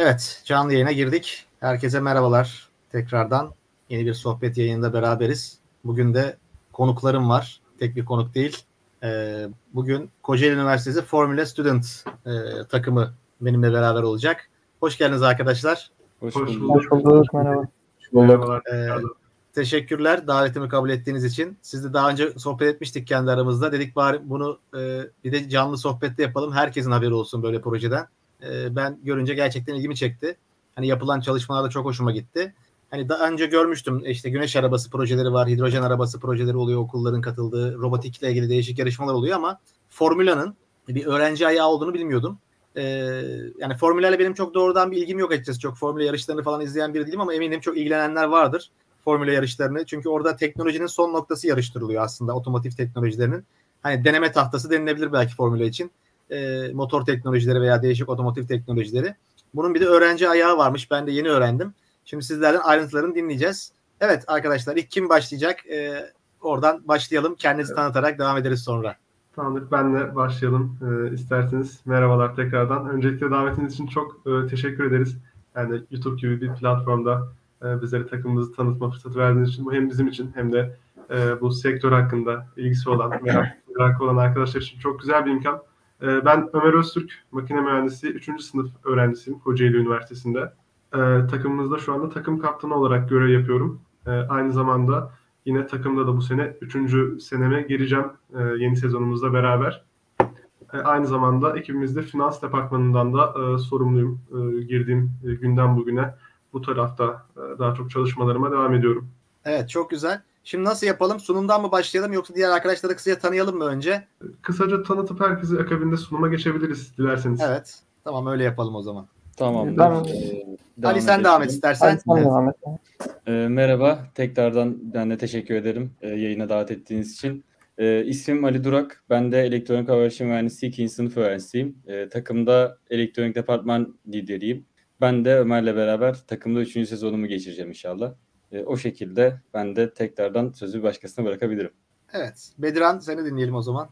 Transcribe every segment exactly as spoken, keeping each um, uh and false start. Evet, canlı yayına girdik. Herkese merhabalar. Tekrardan yeni bir sohbet yayınında beraberiz. Bugün de konuklarım var. Tek bir konuk değil. Bugün Kocaeli Üniversitesi Formula Student takımı benimle beraber olacak. Hoş geldiniz arkadaşlar. Hoş bulduk. Hoş bulduk. Merhaba. Merhabalar. Ee, teşekkürler davetimi kabul ettiğiniz için. Siz de daha önce sohbet etmiştik kendi aramızda. Dedik bari bunu e, bir de canlı sohbette yapalım. Herkesin haberi olsun böyle projeden. E, ben görünce gerçekten ilgimi çekti. Hani yapılan çalışmalar da çok hoşuma gitti. Hani daha önce görmüştüm işte güneş arabası projeleri var, hidrojen arabası projeleri oluyor, okulların katıldığı, robotikle ilgili değişik yarışmalar oluyor ama Formula'nın bir öğrenci ayağı olduğunu bilmiyordum. Ee, yani formülerle benim çok doğrudan bir ilgim yok açıkçası. Çok formüle yarışlarını falan izleyen biri değilim ama eminim çok ilgilenenler vardır formüle yarışlarını. Çünkü orada teknolojinin son noktası yarıştırılıyor aslında, otomotiv teknolojilerinin. Hani deneme tahtası denilebilir belki formüle için. Ee, motor teknolojileri veya değişik otomotiv teknolojileri. Bunun bir de öğrenci ayağı varmış. Ben de yeni öğrendim. Şimdi sizlerden ayrıntılarını dinleyeceğiz. Evet arkadaşlar, ilk kim başlayacak? Ee, oradan başlayalım. Kendinizi tanıtarak devam ederiz sonra. Tamamdır. Benle başlayalım ee, isterseniz. Merhabalar tekrardan. Öncelikle davetiniz için çok e, teşekkür ederiz. Yani YouTube gibi bir platformda e, bizlere takımımızı tanıtma fırsatı verdiğiniz için bu hem bizim için hem de e, bu sektör hakkında ilgisi olan, meraklı olan arkadaşlar için çok güzel bir imkan. E, ben Ömer Öztürk, makine mühendisi, üçüncü sınıf öğrencisiyim Kocaeli Üniversitesi'nde. E, takımımızda şu anda takım kaptanı olarak görev yapıyorum. E, aynı zamanda yine takımda da bu sene üçüncü seneme gireceğim e, yeni sezonumuzla beraber. E, aynı zamanda ekibimizde finans departmanından da e, sorumluyum. E, girdiğim e, günden bugüne bu tarafta e, daha çok çalışmalarıma devam ediyorum. Evet, çok güzel. Şimdi nasıl yapalım? Sunumdan mı başlayalım yoksa diğer arkadaşları kısaca tanıyalım mı önce? Kısaca tanıtıp herkesi akabinde sunuma geçebiliriz dilerseniz. Evet, tamam öyle yapalım o zaman. Tamam. Tamam. Devam Ali sen edelim. Devam et istersen. Ali, devam et. E, merhaba. Tekrardan ben de teşekkür ederim e, yayına davet ettiğiniz için. E, ismim Ali Durak. Ben de elektronik araştırma mühendisi ikinci sınıf öğrencisiyim. E, takımda elektronik departman lideriyim. Ben de Ömer'le beraber takımda üçüncü sezonumu geçireceğim inşallah. E, o şekilde ben de tekrardan sözü başkasına bırakabilirim. Evet. Bedirhan seni dinleyelim o zaman.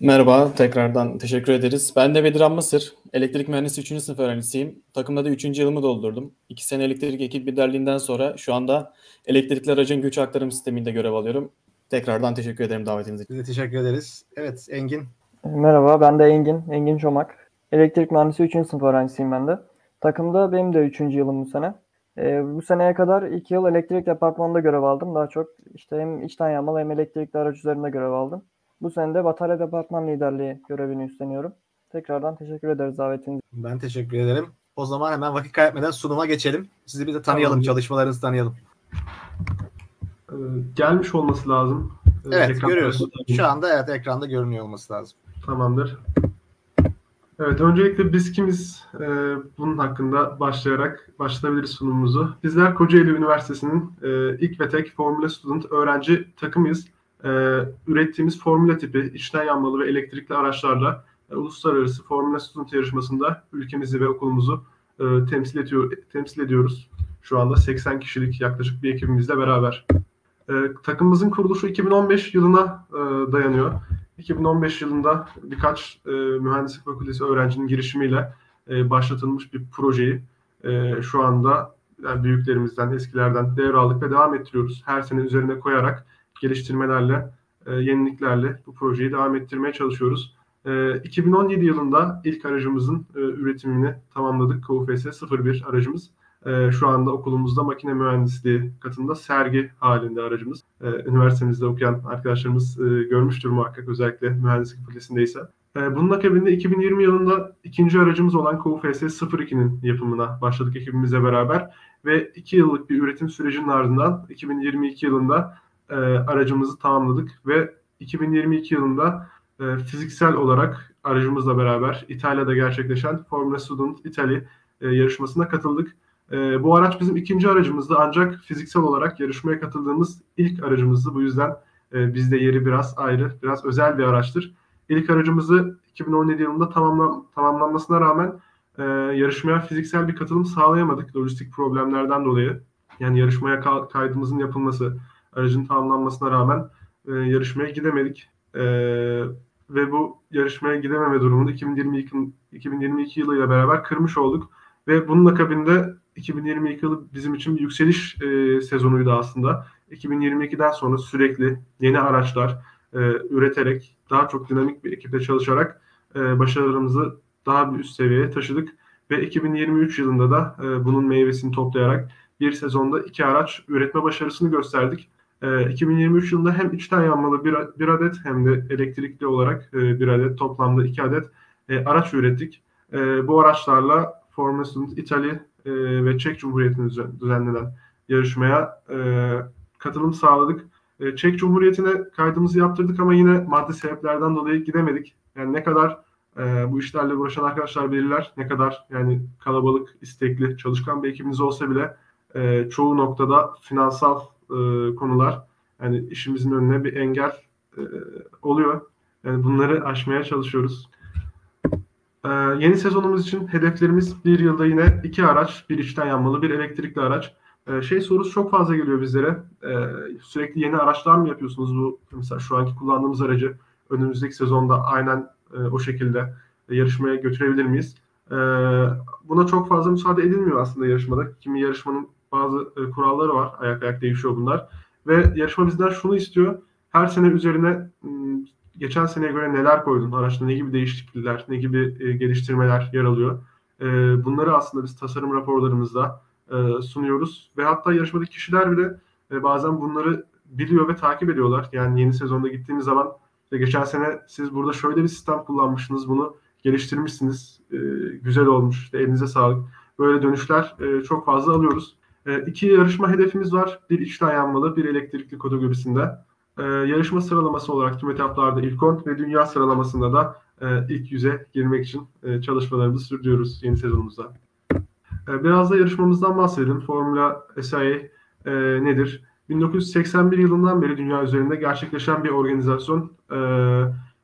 Merhaba, tekrardan teşekkür ederiz. Ben de Bedirhan Mısır, elektrik mühendisi üçüncü sınıf öğrencisiyim. Takımda da üçüncü yılımı doldurdum. iki sene elektrik ekip liderliğinden sonra şu anda elektrikli aracın güç aktarım sisteminde görev alıyorum. Tekrardan teşekkür ederim davetiniz için. Biz de teşekkür ederiz. Evet, Engin. Merhaba, ben de Engin, Engin Çomak. Elektrik mühendisi üçüncü sınıf öğrencisiyim ben de. Takımda benim de üçüncü yılım bu sene. E, bu seneye kadar iki yıl elektrik departmanında görev aldım. Daha çok işte hem içten yanmalı hem elektrikli araç üzerinde görev aldım. Bu sene de batarya departman liderliği görevini üstleniyorum. Tekrardan teşekkür ederiz davetiniz için. Ben teşekkür ederim. O zaman hemen vakit kaybetmeden sunuma geçelim. Sizi bir de tanıyalım, tamam. Çalışmalarınızı tanıyalım. Ee, gelmiş olması lazım. Ee, evet, görüyoruz. Şu anda evet ekranda görünüyor olması lazım. Tamamdır. Evet, öncelikle biz kimiz e, bunun hakkında başlayarak başlatabiliriz sunumumuzu. Bizler Kocaeli Üniversitesi'nin e, ilk ve tek Formula Student öğrenci takımıyız. Ee, ürettiğimiz formüle tipi içten yanmalı ve elektrikli araçlarla e, uluslararası Formula Student yarışmasında ülkemizi ve okulumuzu e, temsil, ediyor, temsil ediyoruz. Şu anda seksen kişilik yaklaşık bir ekibimizle beraber. E, takımımızın kuruluşu iki bin on beş yılına e, dayanıyor. iki bin on beş yılında birkaç e, mühendislik fakültesi öğrencinin girişimiyle e, başlatılmış bir projeyi e, şu anda yani büyüklerimizden, eskilerden devraldık ve devam ettiriyoruz. Her sene üzerine koyarak geliştirmelerle, e, yeniliklerle bu projeyi devam ettirmeye çalışıyoruz. E, iki bin on yedi yılında ilk aracımızın e, üretimini tamamladık. K U F S sıfır bir aracımız. E, şu anda okulumuzda makine mühendisliği katında sergi halinde aracımız. E, üniversitemizde okuyan arkadaşlarımız e, görmüştür muhakkak, özellikle mühendislik fakültesindeyse. E, bunun akabinde iki bin yirmi yılında ikinci aracımız olan K U F S sıfır ikinin yapımına başladık ekibimizle beraber. Ve iki yıllık bir üretim sürecinin ardından iki bin yirmi iki yılında E, aracımızı tamamladık ve iki bin yirmi iki yılında e, fiziksel olarak aracımızla beraber İtalya'da gerçekleşen Formula Student Italy e, yarışmasına katıldık. E, bu araç bizim ikinci aracımızdı, ancak fiziksel olarak yarışmaya katıldığımız ilk aracımızdı. Bu yüzden e, bizde yeri biraz ayrı, biraz özel bir araçtır. İlk aracımızı iki bin on yedi yılında tamamlan, tamamlanmasına rağmen e, yarışmaya fiziksel bir katılım sağlayamadık lojistik problemlerden dolayı. Yani yarışmaya kaydımızın yapılması, aracın tamamlanmasına rağmen e, yarışmaya gidemedik. E, ve bu yarışmaya gidememe durumunu iki bin yirmi iki, iki bin yirmi iki yılıyla beraber kırmış olduk. Ve bunun akabinde iki bin yirmi iki yılı bizim için bir yükseliş e, sezonuydu aslında. iki bin yirmi ikiden sonra sürekli yeni araçlar e, üreterek, daha çok dinamik bir ekiple çalışarak e, başarılarımızı daha bir üst seviyeye taşıdık. Ve iki bin yirmi üç yılında da e, bunun meyvesini toplayarak bir sezonda iki araç üretme başarısını gösterdik. E, iki bin yirmi üç yılında hem içten yanmalı bir, bir adet hem de elektrikli olarak e, bir adet, toplamda iki adet e, araç ürettik. E, bu araçlarla Formula Student İtalya e, ve Çek Cumhuriyeti'nin düzenlenen yarışmaya e, katılım sağladık. E, Çek Cumhuriyeti'ne kaydımızı yaptırdık ama yine maddi sebeplerden dolayı gidemedik. Yani ne kadar Ee, bu işlerle uğraşan arkadaşlar belirler. Ne kadar yani kalabalık, istekli, çalışkan bir ekibimiz olsa bile e, çoğu noktada finansal e, konular yani işimizin önüne bir engel e, oluyor. Yani bunları aşmaya çalışıyoruz. Ee, yeni sezonumuz için hedeflerimiz bir yılda yine iki araç, bir içten yanmalı, bir elektrikli araç. Ee, şey sorusu çok fazla geliyor bizlere. Ee, sürekli yeni araçlar mı yapıyorsunuz? Bu mesela şu anki kullandığımız aracı önümüzdeki sezonda aynen o şekilde yarışmaya götürebilir miyiz? Buna çok fazla müsaade edilmiyor aslında yarışmada. Kimi yarışmanın bazı kuralları var. Ayak ayak değişiyor bunlar. Ve yarışma bizden şunu istiyor. Her sene üzerine geçen seneye göre neler koydun? Araçta ne gibi değişiklikler, ne gibi geliştirmeler yer alıyor? Bunları aslında biz tasarım raporlarımızda sunuyoruz. Ve hatta yarışmadaki kişiler bile bazen bunları biliyor ve takip ediyorlar. Yani yeni sezonda gittiğimiz zaman geçen sene siz burada şöyle bir sistem kullanmışsınız, bunu geliştirmişsiniz, e, güzel olmuş, işte elinize sağlık. Böyle dönüşler e, çok fazla alıyoruz. E, iki yarışma hedefimiz var. Bir içten yanmalı, bir elektrikli kategorisinde. E, yarışma sıralaması olarak tüm etaplarda ilk on ve dünya sıralamasında da e, ilk yüze girmek için e, çalışmalarımızı sürdürüyoruz yeni sezonumuzda. E, biraz da yarışmamızdan bahsedelim. Formula S I E e, nedir? bin dokuz yüz seksen bir yılından beri dünya üzerinde gerçekleşen bir organizasyon, ee,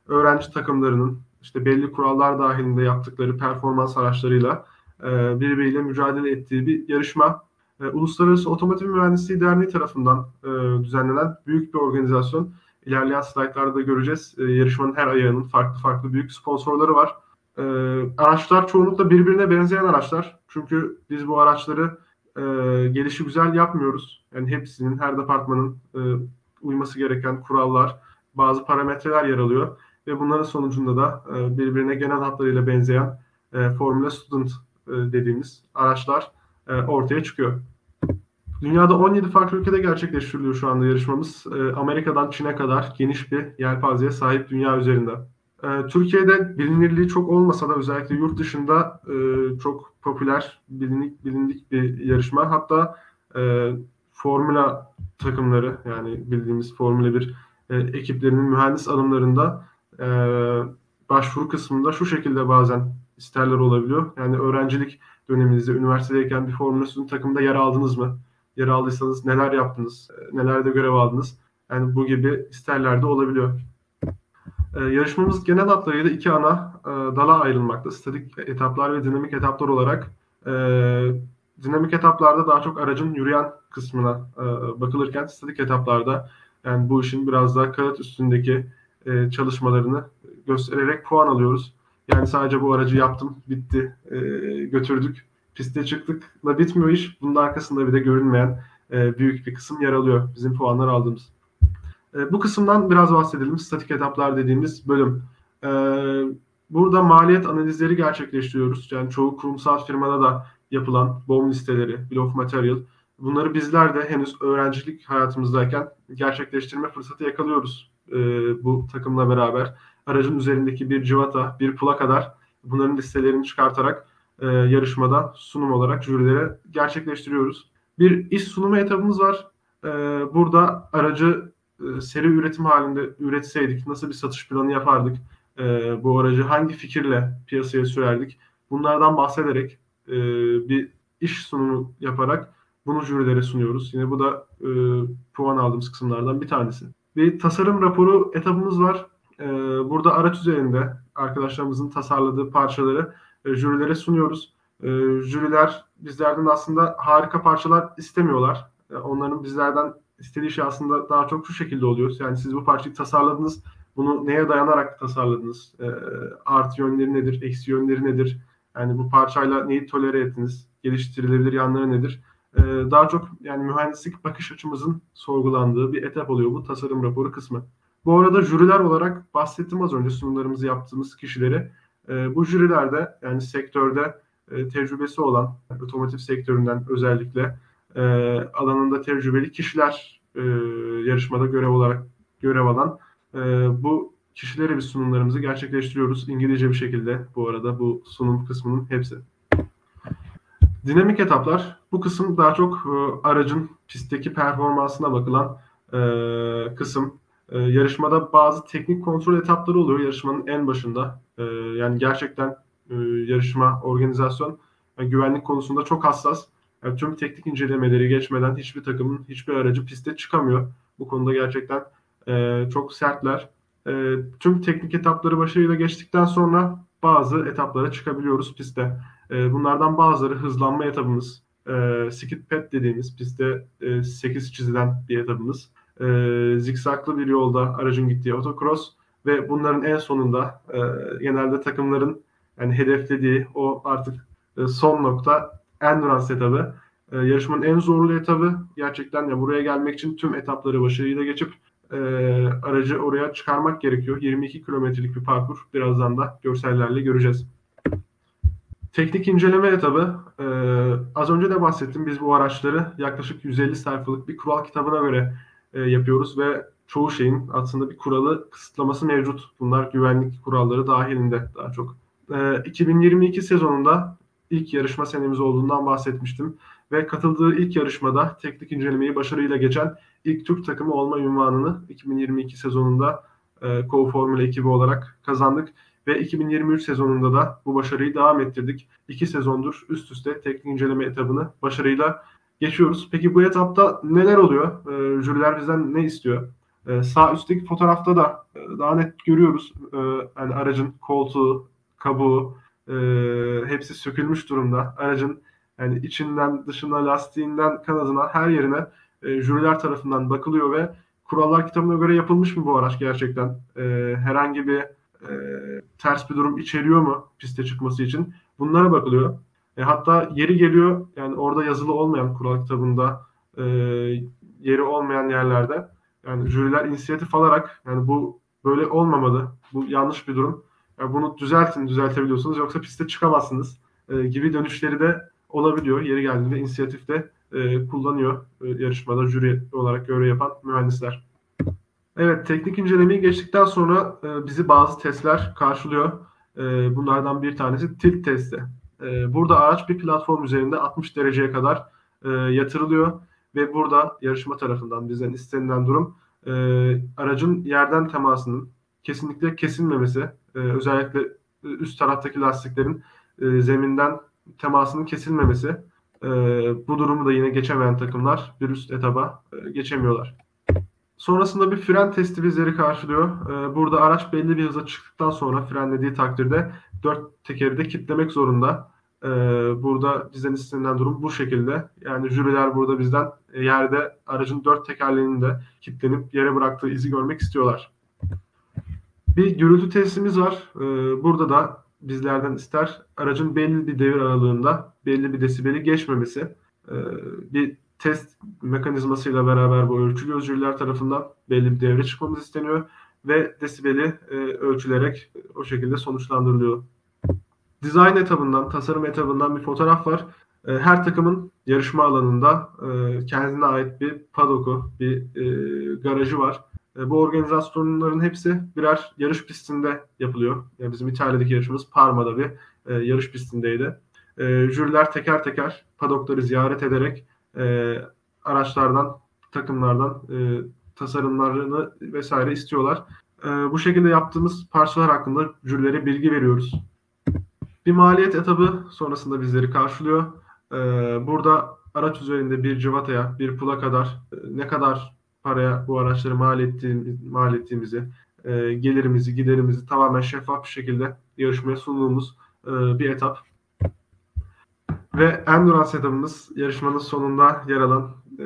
öğrenci takımlarının işte belli kurallar dahilinde yaptıkları performans araçlarıyla e, birbiriyle mücadele ettiği bir yarışma. E, Uluslararası Otomotiv Mühendisliği Derneği tarafından e, düzenlenen büyük bir organizasyon. İlerleyen slaytlarda da göreceğiz. E, yarışmanın her ayağının farklı farklı büyük sponsorları var. E, araçlar çoğunlukla birbirine benzeyen araçlar. Çünkü biz bu araçları E, gelişi güzel yapmıyoruz. Yani hepsinin, her departmanın e, uyması gereken kurallar, bazı parametreler yer alıyor ve bunların sonucunda da e, birbirine genel hatlarıyla benzeyen e, Formula Student e, dediğimiz araçlar e, ortaya çıkıyor. Dünyada on yedi farklı ülkede gerçekleştiriliyor şu anda yarışmamız. E, Amerika'dan Çin'e kadar geniş bir yelpazeye sahip dünya üzerinde. Türkiye'de bilinirliği çok olmasa da özellikle yurt dışında çok popüler, bilindik, bilindik bir yarışma. Hatta formula takımları, yani bildiğimiz Formula bir ekiplerinin mühendis alımlarında başvuru kısmında şu şekilde bazen isterler olabiliyor. Yani öğrencilik döneminizde, üniversitedeyken bir Formula Student takımında yer aldınız mı? Yer aldıysanız neler yaptınız? Nelerde görev aldınız? Yani bu gibi isterler de olabiliyor. Ee, yarışmamız genel hatlarıyla iki ana e, dala ayrılmakta. Statik etaplar ve dinamik etaplar olarak. E, dinamik etaplarda daha çok aracın yürüyen kısmına e, bakılırken, statik etaplarda yani bu işin biraz daha kağıt üstündeki e, çalışmalarını göstererek puan alıyoruz. Yani sadece bu aracı yaptım, bitti, e, götürdük, piste çıktıkla bitmiyor iş. Bunun arkasında bir de görünmeyen e, büyük bir kısım yer alıyor bizim puanlar aldığımız. Bu kısımdan biraz bahsedelim. Statik etaplar dediğimiz bölüm. Burada maliyet analizleri gerçekleştiriyoruz. Yani çoğu kurumsal firmada da yapılan B O M listeleri, Bill of Material. Bunları bizler de henüz öğrencilik hayatımızdayken gerçekleştirme fırsatı yakalıyoruz. Bu takımla beraber aracın üzerindeki bir civata, bir pula kadar bunların listelerini çıkartarak yarışmada sunum olarak jürilere gerçekleştiriyoruz. Bir iş sunumu etabımız var. Burada aracı seri üretim halinde üretseydik nasıl bir satış planı yapardık, e, bu aracı hangi fikirle piyasaya sürerdik, bunlardan bahsederek e, bir iş sunumu yaparak bunu jürilere sunuyoruz. Yine bu da e, puan aldığımız kısımlardan bir tanesi. Bir tasarım raporu etapımız var. E, burada araç üzerinde arkadaşlarımızın tasarladığı parçaları e, jürilere sunuyoruz. E, jüriler bizlerden aslında harika parçalar istemiyorlar. E, onların bizlerden İstediği şey aslında daha çok şu şekilde oluyor. Yani siz bu parçayı tasarladınız, bunu neye dayanarak tasarladınız, e, artı yönleri nedir, eksi yönleri nedir, Yani bu parçayla neyi tolere ettiniz? Geliştirilebilir yanları nedir? Ee, daha çok yani mühendislik bakış açımızın sorgulandığı bir etap oluyor bu tasarım raporu kısmı. Bu arada jüriler olarak bahsettim az önce sunumlarımızı yaptığımız kişileri. Ee, bu jürilerde yani sektörde e, tecrübesi olan, otomotiv sektöründen özellikle e, alanında tecrübeli kişiler e, yarışmada görev olarak görev alan e, bu kişilere bir sunumlarımızı gerçekleştiriyoruz. İngilizce bir şekilde bu arada bu sunum kısmının hepsi. Dinamik etaplar. Bu kısım daha çok e, aracın pistteki performansına bakılan e, kısım. E, yarışmada bazı teknik kontrol etapları oluyor yarışmanın en başında. E, yani gerçekten e, yarışma, organizasyon, yani güvenlik konusunda çok hassas. Yani tüm teknik incelemeleri geçmeden hiçbir takımın, hiçbir aracı piste çıkamıyor. Bu konuda gerçekten e, çok sertler. E, tüm teknik etapları başarıyla geçtikten sonra bazı etaplara çıkabiliyoruz pistte. E, bunlardan bazıları hızlanma etapımız, e, skid pad dediğimiz pistte e, sekiz çizilen bir etapımız, e, zikzaklı bir yolda aracın gittiği otokros ve bunların en sonunda e, genelde takımların yani hedeflediği o artık e, son nokta endurance etabı. E, yarışmanın en zorlu etabı gerçekten ya buraya gelmek için tüm etapları başarıyla geçip E, aracı oraya çıkarmak gerekiyor. yirmi iki kilometrelik bir parkur. Birazdan da görsellerle göreceğiz. Teknik inceleme etabı. E, az önce de bahsettim. Biz bu araçları yaklaşık yüz elli sayfalık bir kural kitabına göre e, yapıyoruz ve çoğu şeyin aslında bir kuralı kısıtlaması mevcut. Bunlar güvenlik kuralları dahilinde daha çok. E, iki bin yirmi iki sezonunda ilk yarışma senemiz olduğundan bahsetmiştim. Ve katıldığı ilk yarışmada teknik incelemeyi başarıyla geçen ilk Türk takımı olma unvanını iki bin yirmi iki sezonunda e, Go Formula ekibi olarak kazandık. Ve iki bin yirmi üç sezonunda da bu başarıyı devam ettirdik. İki sezondur üst üste teknik inceleme etabını başarıyla geçiyoruz. Peki bu etapta neler oluyor? E, jüriler bizden ne istiyor? E, sağ üstteki fotoğrafta da e, daha net görüyoruz. E, yani aracın koltuğu, kabuğu e, hepsi sökülmüş durumda. Aracın yani içinden, dışına, lastiğinden, kanadına, her yerine e, jüriler tarafından bakılıyor ve kurallar kitabına göre yapılmış mı bu araç gerçekten? E, herhangi bir e, ters bir durum içeriyor mu piste çıkması için? Bunlara bakılıyor. E, hatta yeri geliyor, yani orada yazılı olmayan kural kitabında e, yeri olmayan yerlerde yani jüriler inisiyatif alarak yani bu böyle olmamalı, bu yanlış bir durum. Yani bunu düzeltin, düzeltebiliyorsunuz yoksa piste çıkamazsınız e, gibi dönüşleri de olabiliyor. Yeri geldiğinde inisiyatifte e, kullanıyor e, yarışmada jüri olarak görev yapan mühendisler. Evet, teknik incelemeyi geçtikten sonra e, bizi bazı testler karşılıyor. E, bunlardan bir tanesi tilt testi. E, burada araç bir platform üzerinde altmış dereceye kadar e, yatırılıyor ve burada yarışma tarafından bizden istenilen durum e, aracın yerden temasının kesinlikle kesilmemesi. E, özellikle üst taraftaki lastiklerin e, zeminden temasının kesilmemesi. Ee, bu durumu da yine geçemeyen takımlar bir üst etaba e, geçemiyorlar. Sonrasında bir fren testi bizleri karşılıyor. Ee, burada araç belli bir hıza çıktıktan sonra frenlediği takdirde dört tekeri de kilitlemek zorunda. Ee, burada bizden istenilen durum bu şekilde. Yani jüriler burada bizden yerde aracın dört tekerleğinin de kilitlenip yere bıraktığı izi görmek istiyorlar. Bir gürültü testimiz var. Ee, burada da bizlerden ister aracın belli bir devir aralığında belli bir desibeli geçmemesi. Ee, bir test mekanizmasıyla beraber bu ölçülüyor jüriler tarafından. Belli bir devre çıkmamız isteniyor ve desibeli e, ölçülerek o şekilde sonuçlandırılıyor. Dizayn etabından, tasarım etabından bir fotoğraf var. Ee, her takımın yarışma alanında e, kendine ait bir padoku, bir e, garajı var. Bu organizasyonların hepsi birer yarış pistinde yapılıyor. Yani bizim İtalya'daki yarışımız Parma'da bir e, yarış pistindeydi. E, jüriler teker teker padokları ziyaret ederek e, araçlardan, takımlardan e, tasarımlarını vesaire istiyorlar. E, bu şekilde yaptığımız parçalar hakkında jürilere bilgi veriyoruz. Bir maliyet etabı sonrasında bizleri karşılıyor. E, burada araç üzerinde bir civataya, bir pula kadar e, ne kadar paraya bu araçları mal, ettiğimiz, mal ettiğimizi, e, gelirimizi, giderimizi tamamen şeffaf bir şekilde yarışmaya sunduğumuz e, bir etap. Ve endurance etabımız yarışmanın sonunda yer alan, e,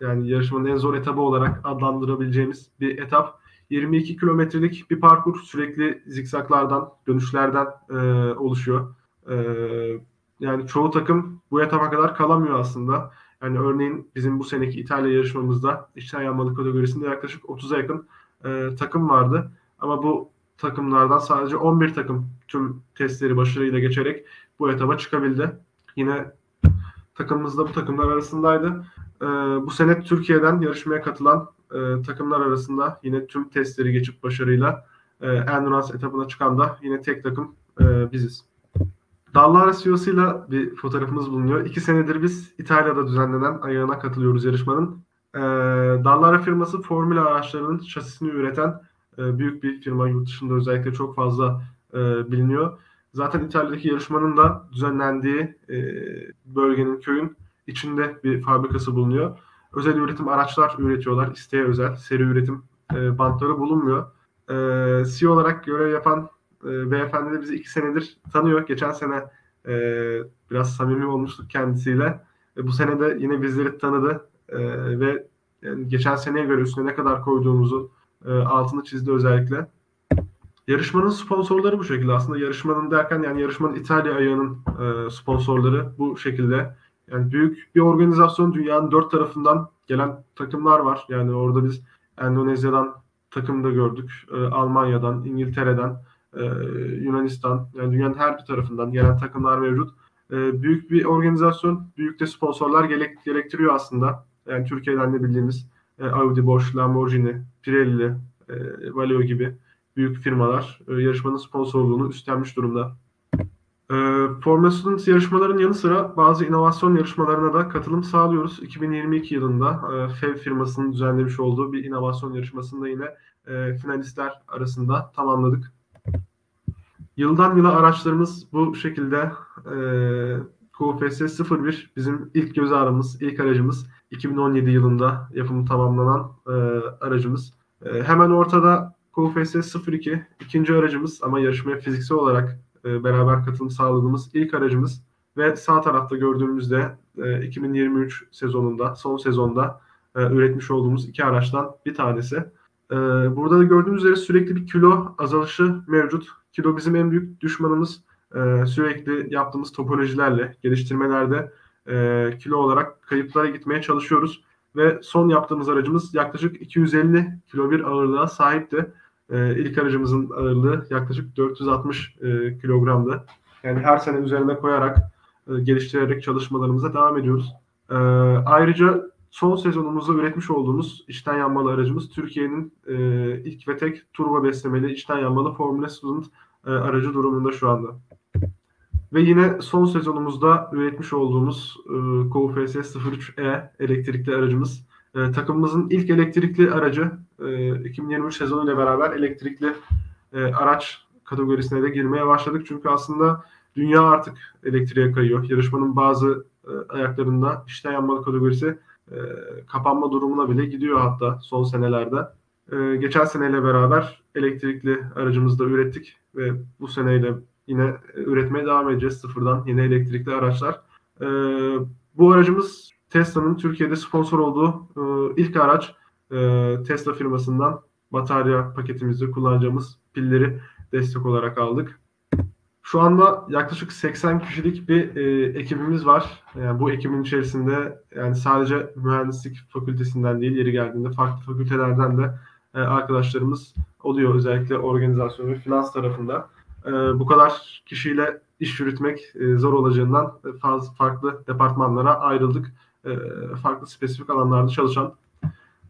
yani yarışmanın en zor etabı olarak adlandırabileceğimiz bir etap. yirmi iki kilometrelik bir parkur sürekli zikzaklardan, dönüşlerden e, oluşuyor. E, Ee, yani çoğu takım bu etapa kadar kalamıyor aslında. Yani örneğin bizim bu seneki İtalya yarışmamızda içten yanmalı kategorisinde yaklaşık otuza yakın e, takım vardı. Ama bu takımlardan sadece on bir takım tüm testleri başarıyla geçerek bu etaba çıkabildi. Yine takımımız da bu takımlar arasındaydı. E, bu sene Türkiye'den yarışmaya katılan e, takımlar arasında yine tüm testleri geçip başarıyla e, endurance etapına çıkan da yine tek takım e, biziz. Dallara C E O'suyla bir fotoğrafımız bulunuyor. İki senedir biz İtalya'da düzenlenen ayağına katılıyoruz yarışmanın. Ee, Dallara firması formül araçlarının şasisini üreten e, büyük bir firma. Yurt dışında özellikle çok fazla e, biliniyor. Zaten İtalya'daki yarışmanın da düzenlendiği e, bölgenin, köyün içinde bir fabrikası bulunuyor. Özel üretim araçlar üretiyorlar. İsteğe özel seri üretim e, bantları bulunmuyor. E, C E O olarak görev yapan beyefendi de bizi iki senedir tanıyor. Geçen sene e, biraz samimi olmuştuk kendisiyle. E, bu sene de yine bizleri tanıdı. E, ve yani geçen seneye göre üstüne ne kadar koyduğumuzu e, altını çizdi özellikle. Yarışmanın sponsorları bu şekilde. Aslında yarışmanın derken yani yarışmanın İtalya ayağının e, sponsorları bu şekilde. Yani büyük bir organizasyon, dünyanın dört tarafından gelen takımlar var. Yani orada biz Endonezya'dan takım da gördük. E, Almanya'dan, İngiltere'den, Ee, Yunanistan, yani dünyanın her bir tarafından gelen takımlar mevcut. Ee, büyük bir organizasyon, büyük de sponsorlar gerek, gerektiriyor aslında. Yani Türkiye'den de bildiğimiz e, Audi, Bosch, Lamborghini, Pirelli, e, Valeo gibi büyük firmalar e, yarışmanın sponsorluğunu üstlenmiş durumda. E, Formula Student yarışmalarının yanı sıra bazı inovasyon yarışmalarına da katılım sağlıyoruz. iki bin yirmi iki yılında e, F E V firmasının düzenlemiş olduğu bir inovasyon yarışmasında yine e, finalistler arasında tamamladık. Yıldan yıla araçlarımız bu şekilde. e, K U F S sıfır bir bizim ilk göz ağrımız, ilk aracımız. iki bin on yedi yılında yapımı tamamlanan e, aracımız. E, hemen ortada K U F S sıfır iki ikinci aracımız ama yarışmaya fiziksel olarak e, beraber katılım sağladığımız ilk aracımız. Ve sağ tarafta gördüğümüzde e, iki bin yirmi üç sezonunda, son sezonda e, üretmiş olduğumuz iki araçtan bir tanesi. Burada da gördüğünüz üzere sürekli bir kilo azalışı mevcut. Kilo bizim en büyük düşmanımız. Sürekli yaptığımız topolojilerle, geliştirmelerde kilo olarak kayıplara gitmeye çalışıyoruz. Ve son yaptığımız aracımız yaklaşık iki yüz elli kilo bir ağırlığa sahipti. İlk aracımızın ağırlığı yaklaşık dört yüz altmış kilogramdı. Yani her sene üzerine koyarak, geliştirerek çalışmalarımıza devam ediyoruz. Ayrıca son sezonumuzda üretmiş olduğumuz içten yanmalı aracımız Türkiye'nin e, ilk ve tek turbo beslemeli içten yanmalı Formula Student e, aracı durumunda şu anda. Ve yine son sezonumuzda üretmiş olduğumuz e, G O F S S sıfır üç E elektrikli aracımız. E, takımımızın ilk elektrikli aracı e, iki bin yirmi üç sezonuyla beraber elektrikli e, araç kategorisine de girmeye başladık. Çünkü aslında dünya artık elektriğe kayıyor. Yarışmanın bazı e, ayaklarında içten yanmalı kategorisi E, kapanma durumuna bile gidiyor hatta son senelerde. E, geçen seneyle beraber elektrikli aracımızı da ürettik ve bu seneyle yine üretmeye devam edeceğiz sıfırdan yine elektrikli araçlar. E, bu aracımız Tesla'nın Türkiye'de sponsor olduğu e, ilk araç. E, Tesla firmasından batarya paketimizde kullanacağımız pilleri destek olarak aldık. Şu anda yaklaşık seksen kişilik bir e, ekibimiz var. Yani bu ekibin içerisinde yani sadece mühendislik fakültesinden değil, yeri geldiğinde farklı fakültelerden de e, arkadaşlarımız oluyor. Özellikle organizasyon ve finans tarafında. E, bu kadar kişiyle iş yürütmek e, zor olacağından fazla farklı departmanlara ayrıldık. E, farklı spesifik alanlarda çalışan.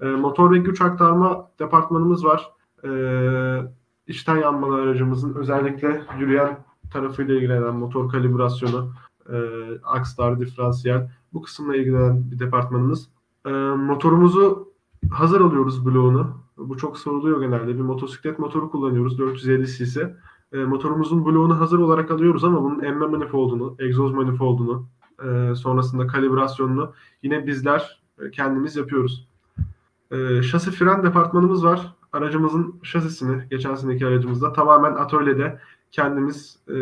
E, motor ve güç aktarma departmanımız var. E, içten yanmalı aracımızın özellikle yürüyen tarafıyla ilgilenen motor kalibrasyonu, e, akslar, diferansiyel bu kısımla ilgilenen bir departmanımız. E, motorumuzu hazır alıyoruz bloğunu. Bu çok soruluyor genelde. Bir motosiklet motoru kullanıyoruz dört yüz elli cc. E, motorumuzun bloğunu hazır olarak alıyoruz ama bunun emme manifoldunu, egzoz manifoldunu, e, sonrasında kalibrasyonunu yine bizler e, kendimiz yapıyoruz. E, şasi fren departmanımız var. Aracımızın şasisini geçen seneki aracımızda tamamen atölyede kendimiz e,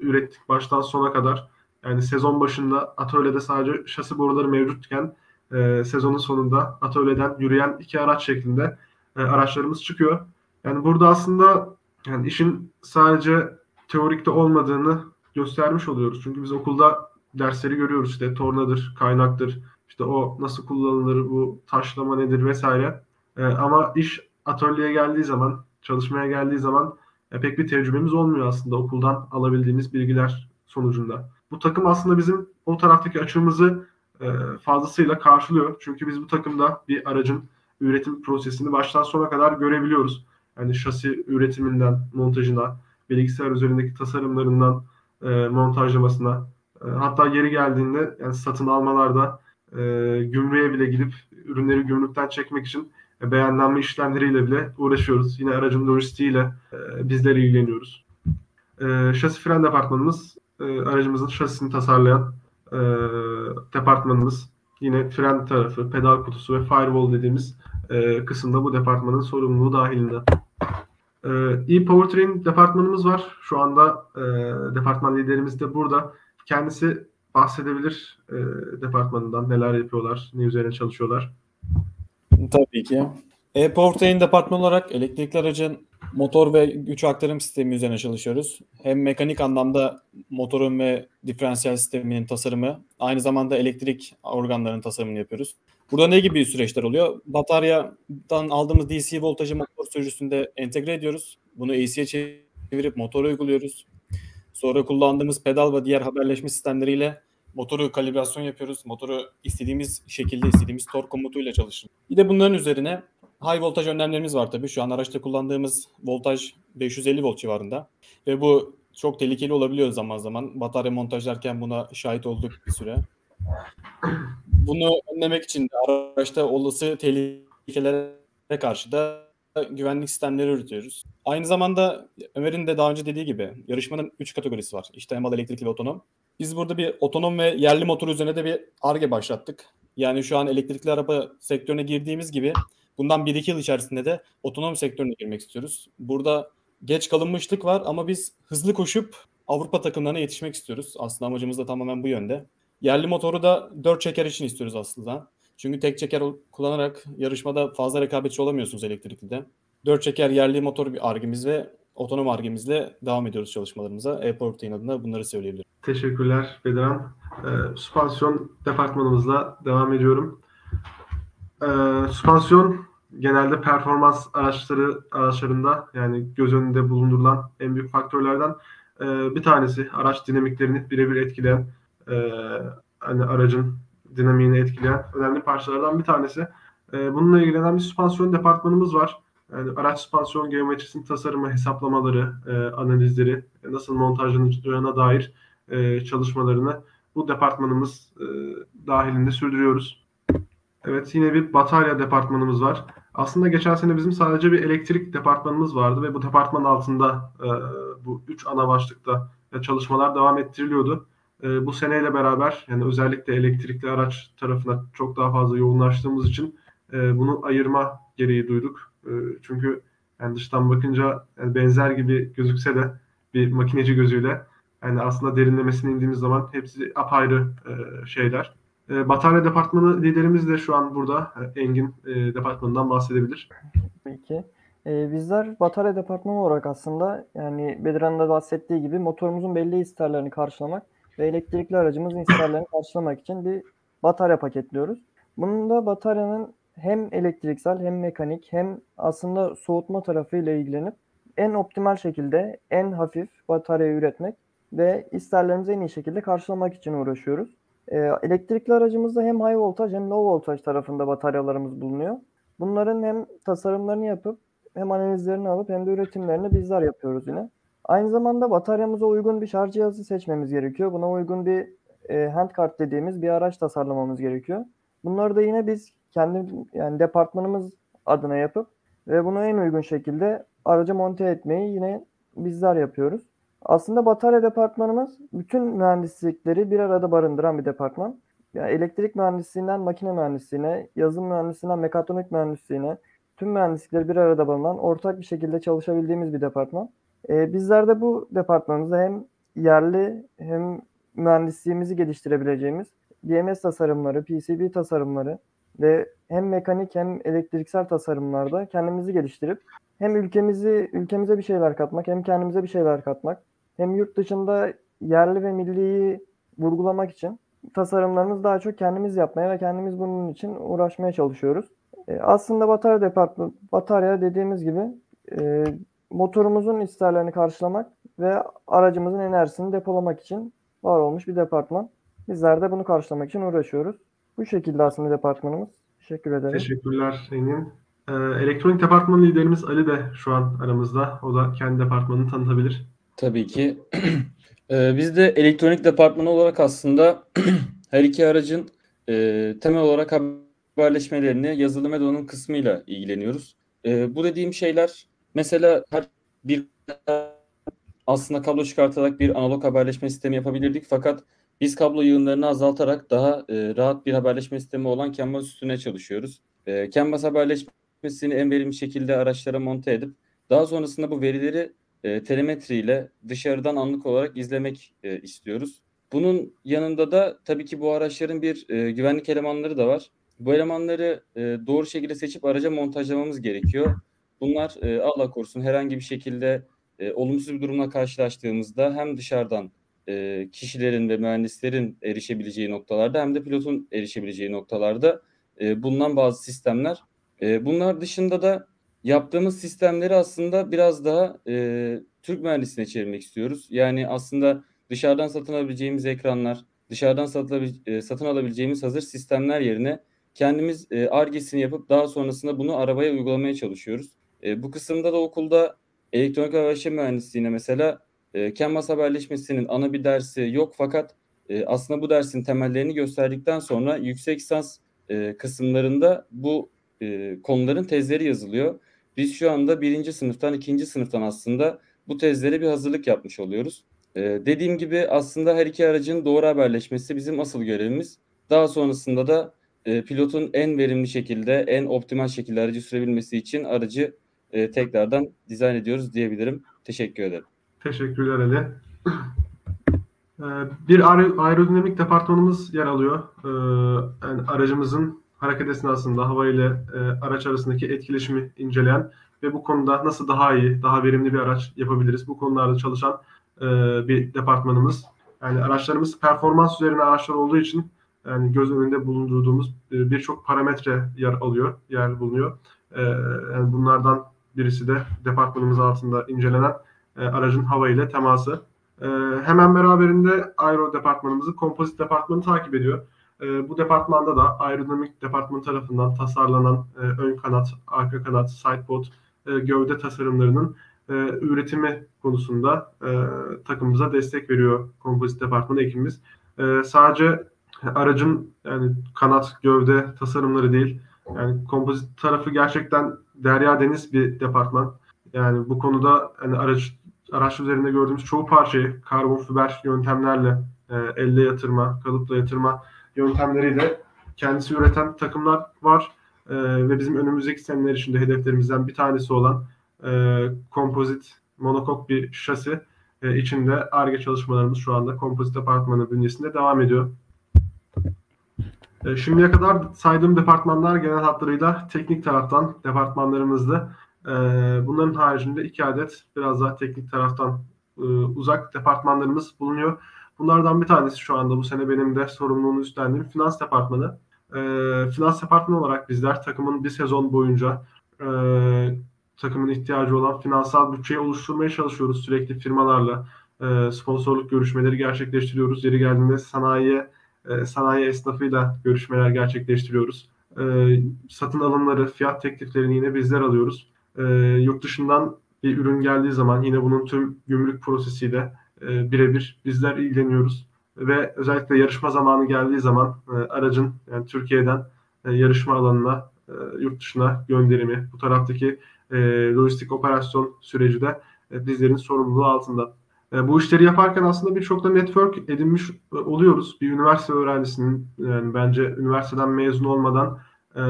ürettik baştan sona kadar. Yani sezon başında atölyede sadece şasi boruları mevcutken e, sezonun sonunda atölyeden yürüyen iki araç şeklinde e, araçlarımız çıkıyor. Yani burada aslında yani işin sadece teorikte olmadığını göstermiş oluyoruz. Çünkü biz okulda dersleri görüyoruz, işte tornadır, kaynaktır, işte o nasıl kullanılır, bu taşlama nedir vesaire. E, ama iş atölyeye geldiği zaman, çalışmaya geldiği zaman e, pek bir tecrübemiz olmuyor aslında okuldan alabildiğimiz bilgiler sonucunda. Bu takım aslında bizim o taraftaki açığımızı e, fazlasıyla karşılıyor. Çünkü biz bu takımda bir aracın üretim prosesini baştan sona kadar görebiliyoruz. Yani şasi üretiminden montajına, bilgisayar üzerindeki tasarımlarından e, montajlamasına, e, hatta yeri geldiğinde yani satın almalarda e, gümrüğe bile gidip ürünleri gümrükten çekmek için e, beyanlanma işlemleriyle bile uğraşıyoruz. Yine aracın lojistiğiyle e, bizler ilgileniyoruz. E, şasi fren departmanımız, e, aracımızın şasisini tasarlayan e, departmanımız. Yine fren tarafı, pedal kutusu ve firewall dediğimiz e, kısımda bu departmanın sorumluluğu dahilinde. E-Powertrain departmanımız var. Şu anda e, departman liderimiz de burada. Kendisi bahsedebilir e, departmanından. Neler yapıyorlar, ne üzerine çalışıyorlar. Tabii ki. E-Powertrain departmanı olarak elektrikli aracın motor ve güç aktarım sistemi üzerine çalışıyoruz. Hem mekanik anlamda motorun ve diferansiyel sisteminin tasarımı, aynı zamanda elektrik organlarının tasarımını yapıyoruz. Burada ne gibi süreçler oluyor? Bataryadan aldığımız D C voltajı motor sürücüsünde entegre ediyoruz. Bunu A C'ye çevirip motora uyguluyoruz. Sonra kullandığımız pedal ve diğer haberleşme sistemleriyle motoru kalibrasyon yapıyoruz. Motoru istediğimiz şekilde, istediğimiz tork komutuyla çalışır. Bir de bunların üzerine high voltaj önlemlerimiz var tabii. Şu an araçta kullandığımız voltaj beş yüz elli volt civarında. Ve bu çok tehlikeli olabiliyor zaman zaman. Batarya montajlarken buna şahit olduk bir süre. Bunu önlemek için araçta olası tehlikelere karşı da güvenlik sistemleri üretiyoruz. Aynı zamanda Ömer'in de daha önce dediği gibi yarışmanın üç kategorisi var. İşte hem elektrikli ve otonom. Biz burada bir otonom ve yerli motor üzerine de bir ARGE başlattık. Yani şu an elektrikli araba sektörüne girdiğimiz gibi bundan bir iki yıl içerisinde de otonom sektörüne girmek istiyoruz. Burada geç kalınmışlık var ama biz hızlı koşup Avrupa takımlarına yetişmek istiyoruz. Aslında amacımız da tamamen bu yönde. Yerli motoru da dört çeker için istiyoruz aslında. Çünkü tek çeker kullanarak yarışmada fazla rekabetçi olamıyorsunuz elektriklide. dört çeker yerli motor bir argimiz ve otonom argemizle devam ediyoruz çalışmalarımıza. E-Powertrain adına bunları söyleyebilirim. Teşekkürler Bedirhan. Ee, süspansiyon departmanımızla devam ediyorum. Ee, süspansiyon genelde performans araçları araçlarında yani göz önünde bulundurulan en büyük faktörlerden e, bir tanesi. Araç dinamiklerini birebir etkileyen, e, hani aracın dinamiğini etkileyen önemli parçalardan bir tanesi. E, bununla ilgilenen bir süspansiyon departmanımız var. Yani araç süspansiyon geometrisinin tasarımı, hesaplamaları, e, analizleri, nasıl montajlanacağına dair e, çalışmalarını bu departmanımız e, dahilinde sürdürüyoruz. Evet, yine bir batarya departmanımız var. Aslında geçen sene bizim sadece bir elektrik departmanımız vardı ve bu departman altında e, bu üç ana başlıkta e, çalışmalar devam ettiriliyordu. E, bu seneyle beraber yani özellikle elektrikli araç tarafına çok daha fazla yoğunlaştığımız için e, bunu ayırma gereği duyduk. E, çünkü yani dıştan bakınca yani benzer gibi gözükse de bir makineci gözüyle yani aslında derinlemesine indiğimiz zaman hepsi apayrı e, şeyler. Batarya departmanı liderimiz de şu an burada. Engin departmanından bahsedebilir. Peki. Ee, bizler batarya departmanı olarak aslında yani Bedirhan'ın da bahsettiği gibi motorumuzun belli isterlerini karşılamak ve elektrikli aracımızın isterlerini karşılamak için bir batarya paketliyoruz. Bunun da bataryanın hem elektriksel hem mekanik hem aslında soğutma tarafıyla ilgilenip en optimal şekilde en hafif bataryayı üretmek ve isterlerimizi en iyi şekilde karşılamak için uğraşıyoruz. Elektrikli aracımızda hem high voltaj hem low voltaj tarafında bataryalarımız bulunuyor. Bunların hem tasarımlarını yapıp hem analizlerini alıp hem de üretimlerini bizler yapıyoruz yine. Aynı zamanda bataryamıza uygun bir şarj cihazı seçmemiz gerekiyor. Buna uygun bir e, handcart dediğimiz bir araç tasarlamamız gerekiyor. Bunları da yine biz kendi yani departmanımız adına yapıp ve bunu en uygun şekilde araca monte etmeyi yine bizler yapıyoruz. Aslında batarya departmanımız bütün mühendislikleri bir arada barındıran bir departman. Yani elektrik mühendisliğinden makine mühendisliğine, yazılım mühendisliğinden mekatronik mühendisliğine tüm mühendislikleri bir arada barınan, ortak bir şekilde çalışabildiğimiz bir departman. Ee, bizler de bu departmanımızda hem yerli hem mühendisliğimizi geliştirebileceğimiz D M S tasarımları, P C B tasarımları ve hem mekanik hem elektriksel tasarımlarda kendimizi geliştirip hem ülkemizi ülkemize bir şeyler katmak hem kendimize bir şeyler katmak hem yurt dışında yerli ve milliyi vurgulamak için tasarımlarımızı daha çok kendimiz yapmaya ve kendimiz bunun için uğraşmaya çalışıyoruz. E, aslında batarya departman, batarya dediğimiz gibi e, motorumuzun isterlerini karşılamak ve aracımızın enerjisini depolamak için var olmuş bir departman. Bizler de bunu karşılamak için uğraşıyoruz. Bu şekilde aslında departmanımız. Teşekkür ederim. Teşekkürler Engin. Ee, elektronik departman liderimiz Ali de şu an aramızda. O da kendi departmanını tanıtabilir. Tabii ki. ee, biz de elektronik departmanı olarak aslında her iki aracın e, temel olarak haberleşmelerini yazılım ve donanım kısmıyla ilgileniyoruz. E, bu dediğim şeyler mesela her bir aslında kablo çıkartarak bir analog haberleşme sistemi yapabilirdik fakat biz kablo yığınlarını azaltarak daha e, rahat bir haberleşme sistemi olan CAN bus üstüne çalışıyoruz. E, CAN bus haberleşmesini en verimli şekilde araçlara monte edip daha sonrasında bu verileri e, telemetriyle dışarıdan anlık olarak izlemek e, istiyoruz. Bunun yanında da tabii ki bu araçların bir e, güvenlik elemanları da var. Bu elemanları e, doğru şekilde seçip araca montajlamamız gerekiyor. Bunlar e, Allah korusun herhangi bir şekilde e, olumsuz bir durumla karşılaştığımızda hem dışarıdan E, kişilerin ve mühendislerin erişebileceği noktalarda hem de pilotun erişebileceği noktalarda e, bulunan bazı sistemler. E, bunlar dışında da yaptığımız sistemleri aslında biraz daha e, Türk mühendisliğine çevirmek istiyoruz. Yani aslında dışarıdan satın alabileceğimiz ekranlar, dışarıdan satılabil- satın alabileceğimiz hazır sistemler yerine kendimiz Ar-Ge'sini e, yapıp daha sonrasında bunu arabaya uygulamaya çalışıyoruz. E, bu kısımda da okulda elektronik haberleşme mühendisliğine mesela CAN bus haberleşmesinin ana bir dersi yok fakat e, aslında bu dersin temellerini gösterdikten sonra yüksek lisans e, kısımlarında bu e, konuların tezleri yazılıyor. Biz şu anda birinci sınıftan ikinci sınıftan aslında bu tezlere bir hazırlık yapmış oluyoruz. E, dediğim gibi aslında her iki aracın doğru haberleşmesi bizim asıl görevimiz. Daha sonrasında da e, pilotun en verimli şekilde, en optimal şekilde aracı sürebilmesi için aracı e, tekrardan dizayn ediyoruz diyebilirim. Teşekkür ederim. Teşekkürler Ali. Bir aerodinamik departmanımız yer alıyor. Yani aracımızın hareket esnasında hava ile araç arasındaki etkileşimi inceleyen ve bu konuda nasıl daha iyi, daha verimli bir araç yapabiliriz? Bu konularda çalışan bir departmanımız. Yani araçlarımız performans üzerine araçlar olduğu için yani göz önünde bulundurduğumuz birçok parametre yer alıyor, yer bulunuyor. Yani bunlardan birisi de departmanımız altında incelenen aracın hava ile teması. Ee, hemen beraberinde aero departmanımızı kompozit departmanı takip ediyor. Ee, bu departmanda da aerodinamik departmanı tarafından tasarlanan e, ön kanat, arka kanat, sidepod, e, gövde tasarımlarının e, üretimi konusunda e, takımımıza destek veriyor kompozit departmanı ekibimiz. E, sadece aracın yani kanat, gövde tasarımları değil, yani kompozit tarafı gerçekten derya deniz bir departman. Yani bu konuda yani araç araç üzerinde gördüğümüz çoğu parçayı karbon fiber yöntemlerle e, elle yatırma, kalıpla yatırma yöntemleriyle kendisi üreten takımlar var. E, ve bizim önümüzdeki seneler içinde hedeflerimizden bir tanesi olan e, kompozit monokok bir şasi e, içinde Ar-Ge çalışmalarımız şu anda kompozit departmanı bünyesinde devam ediyor. E, şimdiye kadar saydığım departmanlar genel hatlarıyla teknik taraftan departmanlarımızdı. Bunların haricinde iki adet biraz daha teknik taraftan uzak departmanlarımız bulunuyor. Bunlardan bir tanesi şu anda bu sene benim de sorumluluğunu üstlendiğim finans departmanı. Finans departmanı olarak bizler takımın bir sezon boyunca takımın ihtiyacı olan finansal bütçeyi oluşturmaya çalışıyoruz. Sürekli firmalarla sponsorluk görüşmeleri gerçekleştiriyoruz. Yeri geldiğinde sanayiye, sanayi esnafıyla görüşmeler gerçekleştiriyoruz. Satın alımları, fiyat tekliflerini yine bizler alıyoruz. E, yurt dışından bir ürün geldiği zaman yine bunun tüm gümrük prosesiyle e, birebir bizler ilgileniyoruz ve özellikle yarışma zamanı geldiği zaman e, aracın yani Türkiye'den e, yarışma alanına e, yurt dışına gönderimi bu taraftaki e, lojistik operasyon süreci de e, bizlerin sorumluluğu altında. E, bu işleri yaparken aslında birçok da network edinmiş e, oluyoruz. Bir üniversite öğrencisinin yani bence üniversiteden mezun olmadan e,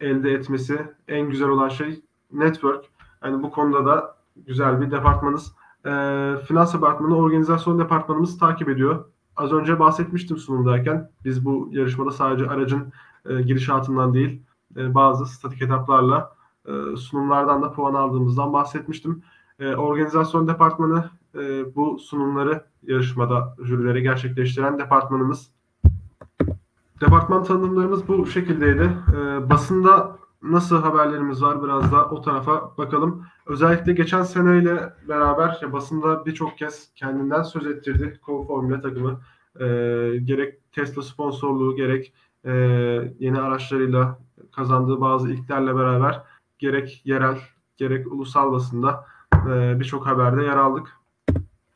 elde etmesi en güzel olan şey network. Yani bu konuda da güzel bir departmanız. E, finans departmanı, organizasyon departmanımızı takip ediyor. Az önce bahsetmiştim sunumdayken. Biz bu yarışmada sadece aracın e, gidişatından değil, e, bazı statik etaplarla e, sunumlardan da puan aldığımızdan bahsetmiştim. E, organizasyon departmanı e, e, bu sunumları yarışmada jürileri gerçekleştiren departmanımız. Departman tanımlarımız bu şekildeydi. E, basında nasıl haberlerimiz var, biraz da o tarafa bakalım. Özellikle geçen seneyle beraber ya, basında birçok kez kendinden söz ettirdi Kovu Formula takımı. E, gerek Tesla sponsorluğu, gerek e, yeni araçlarıyla kazandığı bazı ilklerle beraber, gerek yerel, gerek ulusal basında e, birçok haberde yer aldık.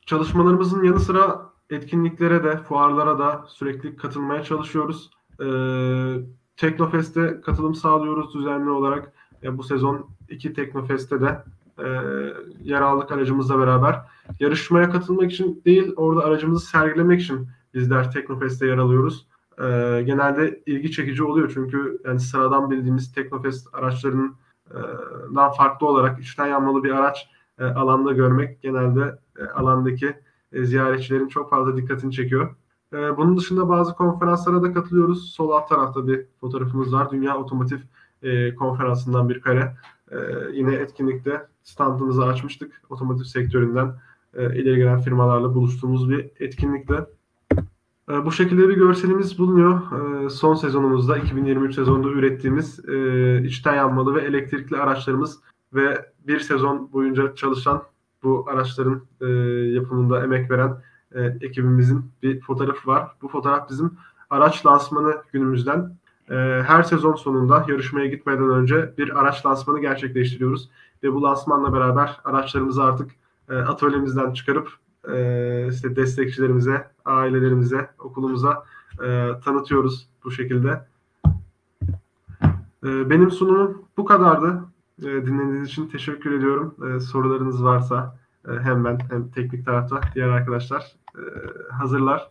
Çalışmalarımızın yanı sıra etkinliklere de, fuarlara da sürekli katılmaya çalışıyoruz. E, Teknofest'e katılım sağlıyoruz düzenli olarak. E, bu sezon iki Teknofest'te de e, yer aldık aracımızla beraber. Yarışmaya katılmak için değil, orada aracımızı sergilemek için bizler Teknofest'te yer alıyoruz. E, genelde ilgi çekici oluyor çünkü yani sıradan bildiğimiz Teknofest araçlarının dan farklı olarak içten yanmalı bir araç e, alanda görmek genelde e, alandaki e, ziyaretçilerin çok fazla dikkatini çekiyor. E, bunun dışında bazı konferanslara da katılıyoruz. Sol alt tarafta bir fotoğrafımız var. Dünya Otomotiv e, konferansından bir kare. E, yine etkinlikte standımızı açmıştık. Otomotiv sektöründen e, ileri gelen firmalarla buluştuğumuz bir etkinlikte. E, bu şekilde bir görselimiz bulunuyor. E, son sezonumuzda, iki bin yirmi üç sezonunda ürettiğimiz e, içten yanmalı ve elektrikli araçlarımız ve bir sezon boyunca çalışan bu araçların e, yapımında emek veren e, ekibimizin bir fotoğrafı var. Bu fotoğraf bizim araç lansmanı günümüzden. E, her sezon sonunda yarışmaya gitmeden önce bir araç lansmanı gerçekleştiriyoruz ve bu lansmanla beraber araçlarımızı artık e, atölyemizden çıkarıp Ee, işte destekçilerimize, ailelerimize, okulumuza e, tanıtıyoruz bu şekilde. Ee, benim sunumum bu kadardı. Ee, dinlediğiniz için teşekkür ediyorum. Ee, sorularınız varsa e, hem ben hem teknik tarafta diğer arkadaşlar e, hazırlar.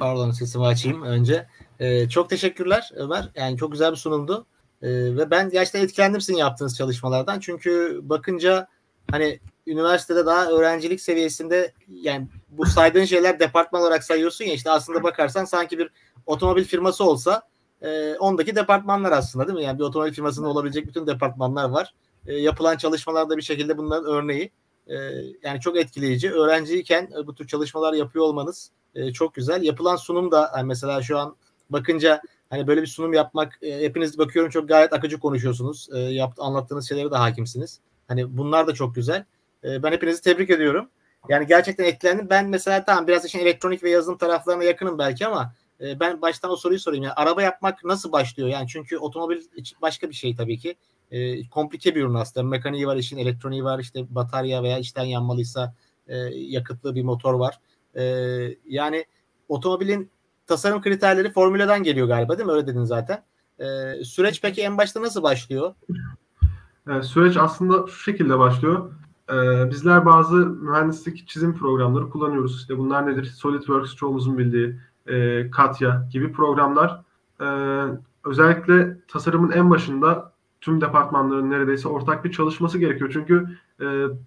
Pardon, sesimi açayım önce. Ee, çok teşekkürler Ömer. Yani çok güzel bir sunumdu. Ee, ve ben gerçekten etkilendim sizin yaptığınız çalışmalardan. Çünkü bakınca hani üniversitede daha öğrencilik seviyesinde yani bu saydığın şeyler departman olarak sayıyorsun ya, işte aslında bakarsan sanki bir otomobil firması olsa e, ondaki departmanlar aslında, değil mi? Yani bir otomobil firmasında olabilecek bütün departmanlar var. E, yapılan çalışmalarda bir şekilde bunların örneği. E, yani çok etkileyici. Öğrenciyken e, bu tür çalışmalar yapıyor olmanız e, çok güzel. Yapılan sunum da yani mesela şu an bakınca hani böyle bir sunum yapmak, e, hepiniz bakıyorum çok gayet akıcı konuşuyorsunuz. E, yapt- anlattığınız şeylere de hakimsiniz. Hani bunlar da çok güzel. Ben hepinizi tebrik ediyorum. Yani gerçekten etkilendim. Ben mesela tamam biraz işin elektronik ve yazılım taraflarına yakınım belki ama ben baştan o soruyu sorayım. Yani araba yapmak nasıl başlıyor? Yani çünkü otomobil başka bir şey tabii ki. E, komplike bir ürün aslında. Mekaniği var, işin elektroniği var, işte batarya veya içten yanmalıysa e, yakıtlı bir motor var. E, yani otomobilin tasarım kriterleri formülden geliyor galiba, değil mi? Öyle dedin zaten. E, süreç peki en başta nasıl başlıyor? E, süreç aslında şu şekilde başlıyor. Ee, bizler bazı mühendislik çizim programları kullanıyoruz. İşte bunlar nedir? SolidWorks çoğumuzun bildiği, e, Katya gibi programlar. Ee, özellikle tasarımın en başında tüm departmanların neredeyse ortak bir çalışması gerekiyor. Çünkü e,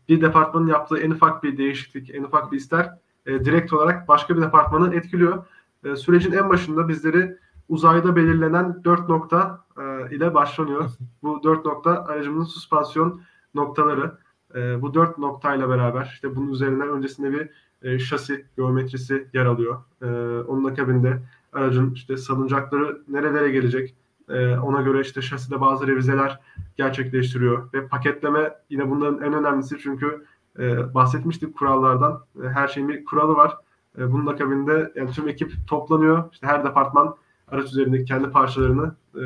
bir departmanın yaptığı en ufak bir değişiklik, en ufak bir ister e, direkt olarak başka bir departmanı etkiliyor. E, sürecin en başında bizleri uzayda belirlenen dört nokta e, ile başlanıyor. Bu dört nokta aracımızın süspansiyon noktaları. E, bu dört noktayla beraber işte bunun üzerine öncesinde bir e, şasi geometrisi yer alıyor. E, onun akabinde aracın işte salıncakları nerelere gelecek, e, ona göre işte şaside bazı revizeler gerçekleştiriyor ve paketleme yine bunların en önemlisi çünkü e, bahsetmiştik kurallardan, e, her şeyin bir kuralı var. E, bunun akabinde yani tüm ekip toplanıyor, işte her departman araç üzerindeki kendi parçalarını e,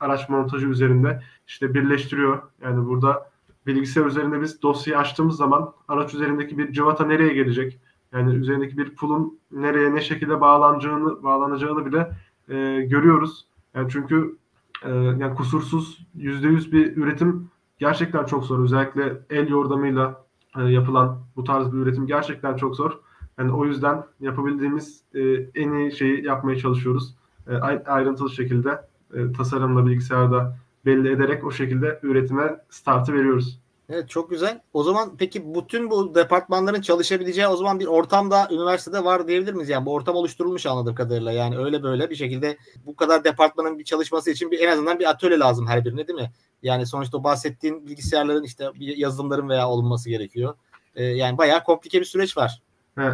araç montajı üzerinde işte birleştiriyor. Yani burada bilgisayar üzerinde biz dosyayı açtığımız zaman araç üzerindeki bir cıvata nereye gelecek? Yani üzerindeki bir pulun nereye, ne şekilde bağlanacağını, bağlanacağını bile e, görüyoruz. Yani çünkü e, yani kusursuz, yüzde yüz bir üretim gerçekten çok zor. Özellikle el yordamıyla e, yapılan bu tarz bir üretim gerçekten çok zor. Yani o yüzden yapabildiğimiz e, en iyi şeyi yapmaya çalışıyoruz. E, ayrıntılı şekilde e, tasarımla, bilgisayarda belli ederek o şekilde üretime startı veriyoruz. Evet, çok güzel. O zaman peki bütün bu departmanların çalışabileceği o zaman bir ortam da üniversitede var diyebilir miyiz? Yani bu ortam oluşturulmuş anladığım kadarıyla. Yani öyle böyle bir şekilde bu kadar departmanın bir çalışması için bir en azından bir atölye lazım her birine, değil mi? Yani sonuçta bahsettiğin bilgisayarların işte yazılımların veya olunması gerekiyor. E, yani bayağı komplike bir süreç var.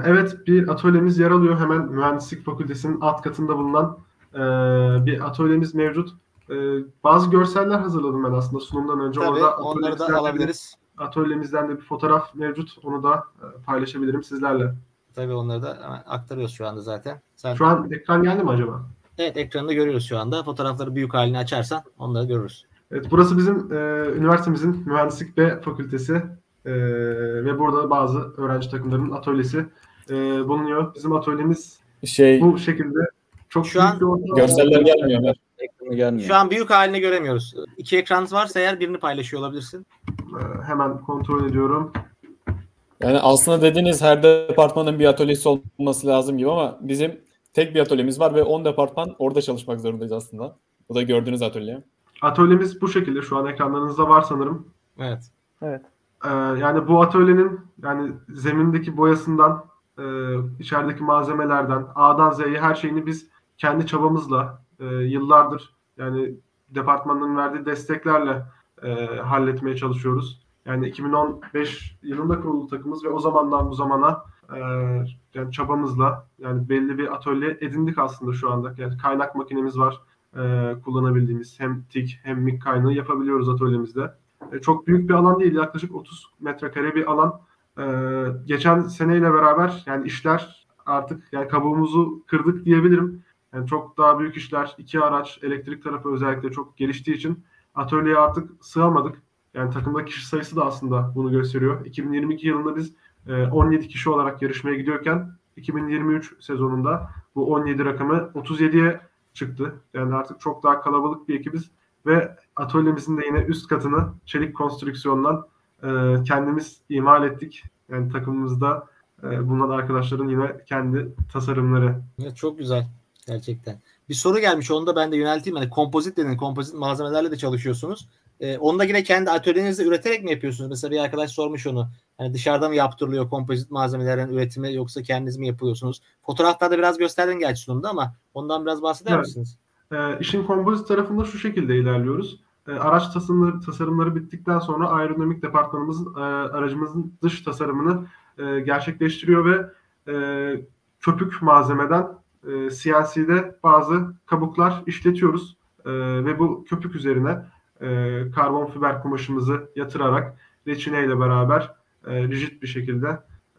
Evet, bir atölyemiz yer alıyor. Hemen Mühendislik Fakültesi'nin alt katında bulunan e, bir atölyemiz mevcut. E, bazı görseller hazırladım ben aslında sunumdan önce. Tabii, orada onları da alabiliriz. Atölyemizden de bir fotoğraf mevcut. Onu da e, paylaşabilirim sizlerle. Tabii onları da aktarıyoruz şu anda zaten. Sen... Şu an ekran geldi mi acaba? Evet, ekranında görüyoruz şu anda. Fotoğrafları büyük halini açarsan onları görürüz. Evet, burası bizim e, üniversitemizin Mühendislik B Fakültesi. Ee, ve burada bazı öğrenci takımlarının atölyesi e, bulunuyor. Bizim atölyemiz şey, bu şekilde çok şu an görseller gelmiyor. gelmiyor. Şu an büyük halini göremiyoruz. İki ekranınız varsa eğer birini paylaşıyor olabilirsin. Ee, hemen kontrol ediyorum. Yani aslında dediğiniz her departmanın bir atölyesi olması lazım gibi ama bizim tek bir atölyemiz var ve on departman orada çalışmak zorundayız aslında. Bu da gördüğünüz atölye. Atölyemiz bu şekilde. Şu an ekranlarınızda var sanırım. Evet. Evet. Yani bu atölyenin yani zemindeki boyasından, içerideki malzemelerden, A'dan Z'ye her şeyini biz kendi çabamızla yıllardır yani departmanın verdiği desteklerle halletmeye çalışıyoruz. Yani iki bin on beş yılında kurulu takımız ve o zamandan bu zamana yani çabamızla yani belli bir atölye edindik aslında şu anda. Yani kaynak makinemiz var kullanabildiğimiz, hem TİK hem MİK kaynağı yapabiliyoruz atölyemizde. Çok büyük bir alan değil, yaklaşık otuz metrekare bir alan. Ee, geçen seneyle beraber yani işler artık yani kabuğumuzu kırdık diyebilirim. Yani çok daha büyük işler, iki araç, elektrik tarafı özellikle çok geliştiği için atölyeye artık sığamadık. Yani takımda kişi sayısı da aslında bunu gösteriyor. iki bin yirmi iki yılında biz on yedi kişi olarak yarışmaya gidiyorken iki bin yirmi üç sezonunda bu on yedi rakamı otuz yediye çıktı. Yani artık çok daha kalabalık bir ekibiz. Ve atölyemizin de yine üst katını çelik konstrüksiyondan e, kendimiz imal ettik. Yani takımımızda e, bulunan arkadaşların yine kendi tasarımları. Evet, çok güzel gerçekten. Bir soru gelmiş, onu da ben de yönelteyim. Hani kompozit dedin, kompozit malzemelerle de çalışıyorsunuz. E, onu da yine kendi atölyenizde üreterek mi yapıyorsunuz? Mesela bir arkadaş sormuş onu. Hani dışarıda mı yaptırılıyor kompozit malzemelerin üretimi yoksa kendiniz mi yapıyorsunuz? Fotoğraflarda biraz gösterdin gerçi sunumda ama ondan biraz bahseder evet. misiniz? E, işin kompozit tarafında şu şekilde ilerliyoruz. E, araç tasarımları, tasarımları bittikten sonra aerodinamik departmanımız e, aracımızın dış tasarımını e, gerçekleştiriyor ve e, köpük malzemeden e, C N C'de bazı kabuklar işletiyoruz. E, ve bu köpük üzerine e, karbon fiber kumaşımızı yatırarak reçineyle beraber e, rigid bir şekilde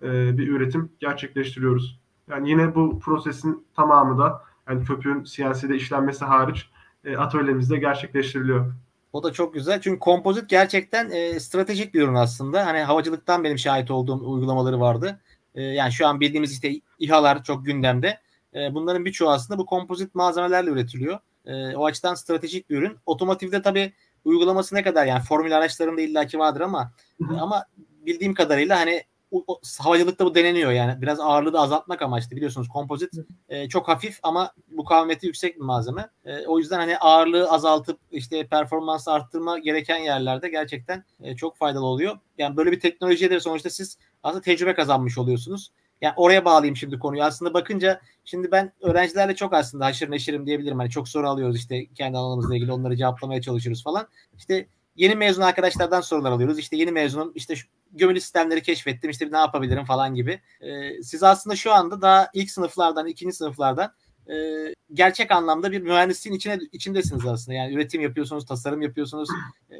e, bir üretim gerçekleştiriyoruz. Yani yine bu prosesin tamamı da yani köpüğün C N C'de işlenmesi hariç e, atölyemizde gerçekleştiriliyor. O da çok güzel. Çünkü kompozit gerçekten e, stratejik bir ürün aslında. Hani havacılıktan benim şahit olduğum uygulamaları vardı. E, yani şu an bildiğimiz işte İHA'lar çok gündemde. E, bunların birçoğu aslında bu kompozit malzemelerle üretiliyor. E, o açıdan stratejik bir ürün. Otomotivde tabii uygulaması ne kadar yani formül araçlarında illaki vardır ama e, ama bildiğim kadarıyla hani O, o, havacılıkta bu deneniyor yani. Biraz ağırlığı da azaltmak amaçlı. Biliyorsunuz kompozit e, çok hafif ama mukavemeti yüksek bir malzeme. E, o yüzden hani ağırlığı azaltıp işte performansı arttırma gereken yerlerde gerçekten e, çok faydalı oluyor. Yani böyle bir teknolojiye de sonuçta siz aslında tecrübe kazanmış oluyorsunuz. Yani oraya bağlayayım şimdi konuyu. Aslında bakınca şimdi ben öğrencilerle çok aslında haşır neşirim diyebilirim. Hani çok soru alıyoruz işte kendi alanımızla ilgili, onları cevaplamaya çalışıyoruz falan. İşte yeni mezun arkadaşlardan sorular alıyoruz. İşte yeni mezunum işte şu gömülü sistemleri keşfettim, işte ne yapabilirim falan gibi. Ee, siz aslında şu anda daha ilk sınıflardan, ikinci sınıflardan e, gerçek anlamda bir mühendisliğin içine, içindesiniz aslında. Yani üretim yapıyorsunuz, tasarım yapıyorsunuz,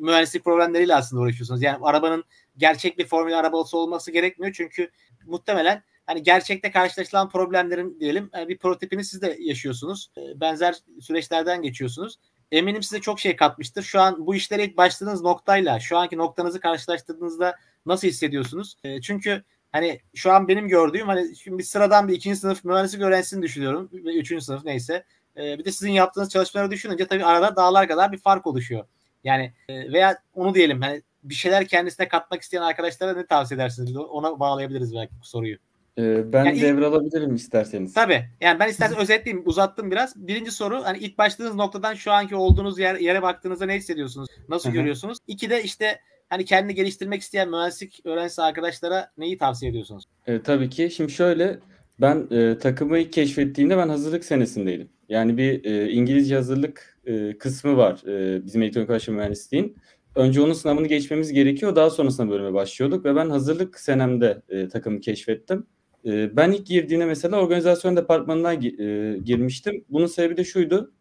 mühendislik problemleriyle aslında uğraşıyorsunuz. Yani arabanın gerçek bir formül arabası olması gerekmiyor çünkü muhtemelen hani gerçekte karşılaşılan problemlerin diyelim bir prototipini siz de yaşıyorsunuz. Benzer süreçlerden geçiyorsunuz. Eminim size çok şey katmıştır. Şu an bu işlere ilk başladığınız noktayla şu anki noktanızı karşılaştırdığınızda nasıl hissediyorsunuz? E, çünkü hani şu an benim gördüğüm hani şimdi sıradan bir ikinci sınıf mühendislik öğrencisini düşünüyorum. Üçüncü sınıf neyse. E, bir de sizin yaptığınız çalışmaları düşününce tabii arada dağlar kadar bir fark oluşuyor. Yani e, veya onu diyelim hani bir şeyler kendisine katmak isteyen arkadaşlara ne tavsiye edersiniz? Ona bağlayabiliriz belki bu soruyu. Ee, ben yani devralabilirim isterseniz. Tabii. Yani ben isterseniz özetleyeyim. Uzattım biraz. Birinci soru hani ilk başladığınız noktadan şu anki olduğunuz yer, yere baktığınızda ne hissediyorsunuz? Nasıl Hı-hı. görüyorsunuz? İki de işte hani kendini geliştirmek isteyen mühendislik öğrencisi arkadaşlara neyi tavsiye ediyorsunuz? E, tabii ki. Şimdi şöyle ben e, takımı keşfettiğimde ben hazırlık senesindeydim. Yani bir e, İngilizce hazırlık e, kısmı var e, bizim elektronik araç mühendisliğin. önce onun sınavını geçmemiz gerekiyor. Daha sonrasında bölüme başlıyorduk ve ben hazırlık senemde e, takımı keşfettim. E, ben ilk girdiğine mesela organizasyon departmanına e, girmiştim. Bunun sebebi de şuydu.